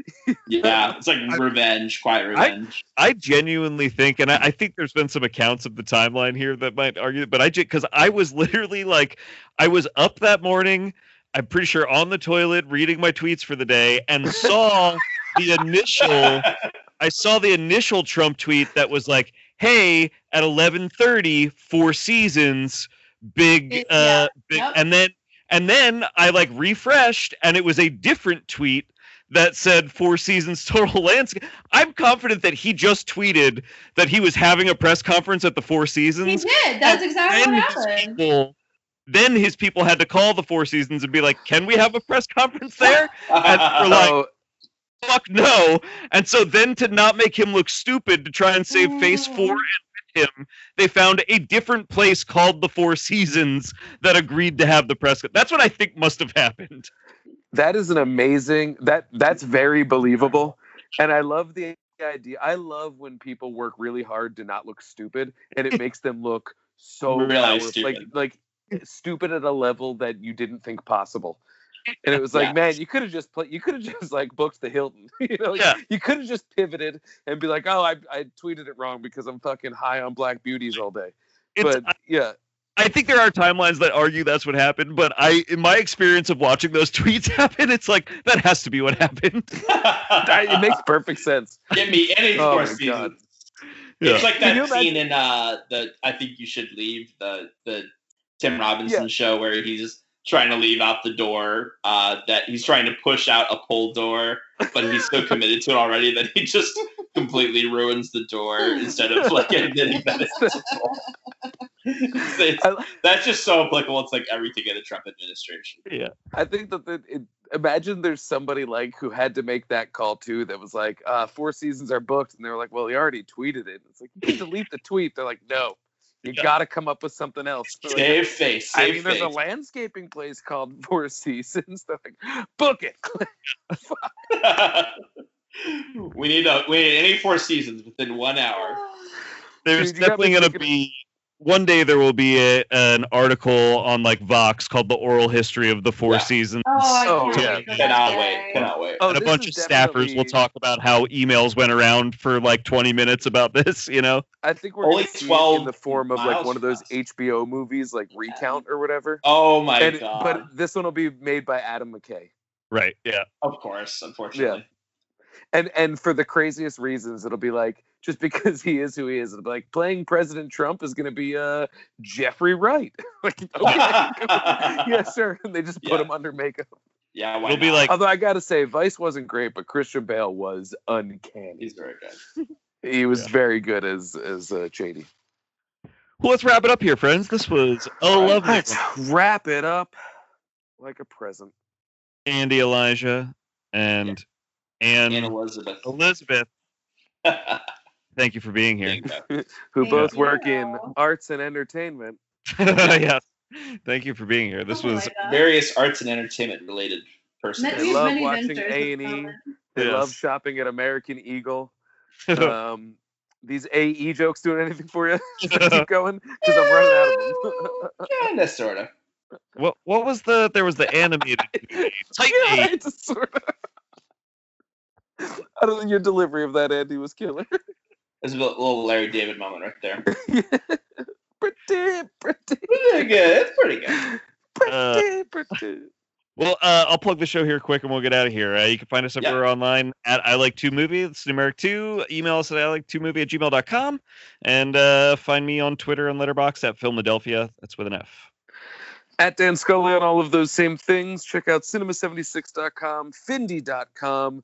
Yeah, it's revenge, quiet revenge. I genuinely think, and I think there's been some accounts of the timeline here that might argue, but because I was literally I was up that morning, I'm pretty sure on the toilet, reading my tweets for the day, and saw the initial Trump tweet that was hey, at 11:30, Four Seasons, big. and then I refreshed and it was a different tweet that said Four Seasons total landscape. I'm confident that he just tweeted that he was having a press conference at the Four Seasons. He did. That's exactly what happened. Then his people had to call the Four Seasons and be like, "Can we have a press conference there?" And we're fuck no. And so then, to not make him look stupid, to try and save Phase 4 and with him, they found a different place called the Four Seasons that agreed to have the press. That's what I think must have happened. That is an amazing, that's very believable. And I love the idea. I love when people work really hard to not look stupid, and it makes them look so really stupid. Like stupid at a level that you didn't think possible. And it was like, man, you could have just played. You could have just like booked the Hilton. You know, you could have just pivoted and be like, oh, I tweeted it wrong because I'm fucking high on Black Beauties all day. I think there are timelines that argue that's what happened, but in my experience of watching those tweets happen, it's like, that has to be what happened. It makes perfect sense. Give me any Four Seasons. Yeah. It's like that scene in the I Think You Should Leave, the Tim Robinson show, where he's trying to leave out the door, that he's trying to push out a pull door, but he's so committed to it already that he just completely ruins the door instead of like admitting that it's a pull. That's just so applicable. It's like everything in the Trump administration. Yeah, I think that imagine there's somebody like who had to make that call too. That was like, Four Seasons are booked, and they were like, well, he already tweeted it. It's like, you can delete the tweet. They're like, no, you got to come up with something else. Like, save face. There's a landscaping place called Four Seasons. They're like, book it. we need any Four Seasons within 1 hour. There's definitely gonna be. One day there will be an article on like Vox called "The Oral History of the Four Seasons." Cannot wait. And a bunch of staffers will talk about how emails went around for like 20 minutes about this. You know, I think we're only 12 in the form of like one of those HBO movies, like Recount or whatever. Oh my god! But this one will be made by Adam McKay. Right. Yeah. Of course. Unfortunately. Yeah. And for the craziest reasons, it'll be like. Just because he is who he is, like playing President Trump is going to be Jeffrey Wright. Like, okay, yes, sir. And they just put him under makeup. Yeah, why not? Be like. Although I got to say, Vice wasn't great, but Christian Bale was uncanny. He's very good. He was very good as J.D. Well, let's wrap it up here, friends. This was a lovely. Let's wrap it up like a present. Andy, Elijah, and Elizabeth. Thank you for being here. Who both work in arts and entertainment. Yes. Thank you for being here. This was various arts and entertainment related persons. They love watching A&E. They love shopping at American Eagle. These AE jokes doing anything for you? Keep going, because I'm running out of them. Kinda, sorta. What was there was the animated type sort of. I don't think your delivery of that, Andy, was killer. It's a little Larry David moment right there. Pretty good. It's pretty good. Pretty. Well, I'll plug the show here quick and we'll get out of here. You can find us everywhere online at I Like 2 Movie. It's numeric 2. Email us at ilike2movie@gmail.com. And find me on Twitter and Letterboxd at Filmadelphia. That's with an F. At Dan Scully on all of those same things. Check out cinema76.com, findy.com.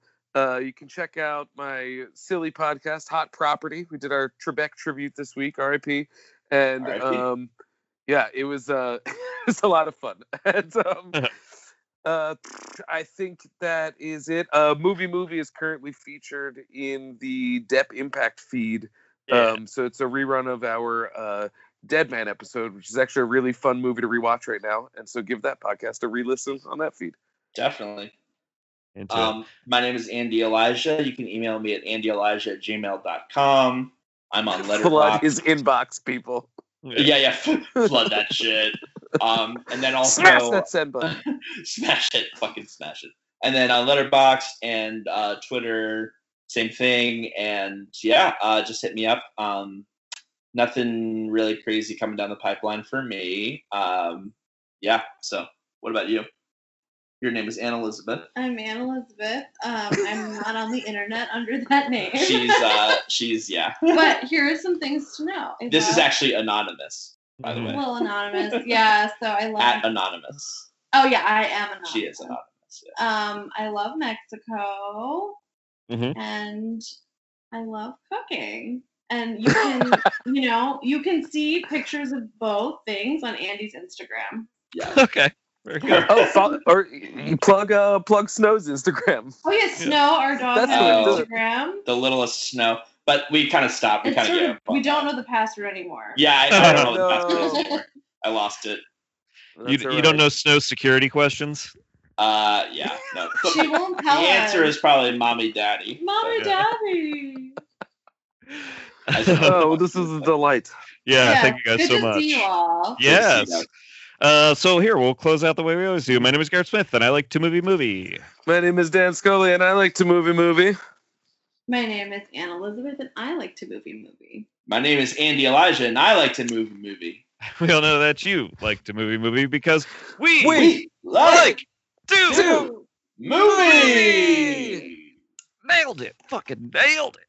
You can check out my silly podcast, Hot Property. We did our Trebek tribute this week, RIP. And RIP. It was a lot of fun. And, I think that is it. Movie is currently featured in the Depp Impact feed. So it's a rerun of our Dead Man episode, which is actually a really fun movie to rewatch right now. And so give that podcast a re-listen on that feed. Definitely. My name is Andy Elijah. You can email me at andyelijah@gmail.com. I'm on Letterboxd. Flood his inbox, people. Flood that shit. And then also smash that send button. Smash it, fucking smash it. And then on Letterboxd and Twitter, same thing. And just hit me up. Nothing really crazy coming down the pipeline for me. So what about you? Your name is Anna Elizabeth. I'm Anna Elizabeth. I'm not on the internet under that name. She's. But here are some things to know. This is actually anonymous, by the way. Well, anonymous, yeah. So I love at anonymous. Oh yeah, I am anonymous. She is anonymous. Yeah. I love Mexico, and I love cooking. And you can, you can see pictures of both things on Andy's Instagram. Yeah. Okay. Or you plug Snow's Instagram. Oh yeah, Snow, our dog, has Instagram. The littlest Snow. But we kind of stopped. We don't know the password anymore. Yeah, I don't know the password anymore. I lost it. You don't know Snow's security questions? Yeah. No. She won't tell us. The answer is probably mommy, daddy. Mommy, daddy. Well, this is a delight. Yeah, thank you guys so much. Good to see you all. Yes. So here, we'll close out the way we always do. My name is Garrett Smith, and I like to movie. My name is Dan Scully, and I like to movie. My name is Ann Elizabeth, and I like to movie. My name is Andy Elijah, and I like to movie. We all know that you like to movie because we like to movie. Nailed it. Fucking nailed it.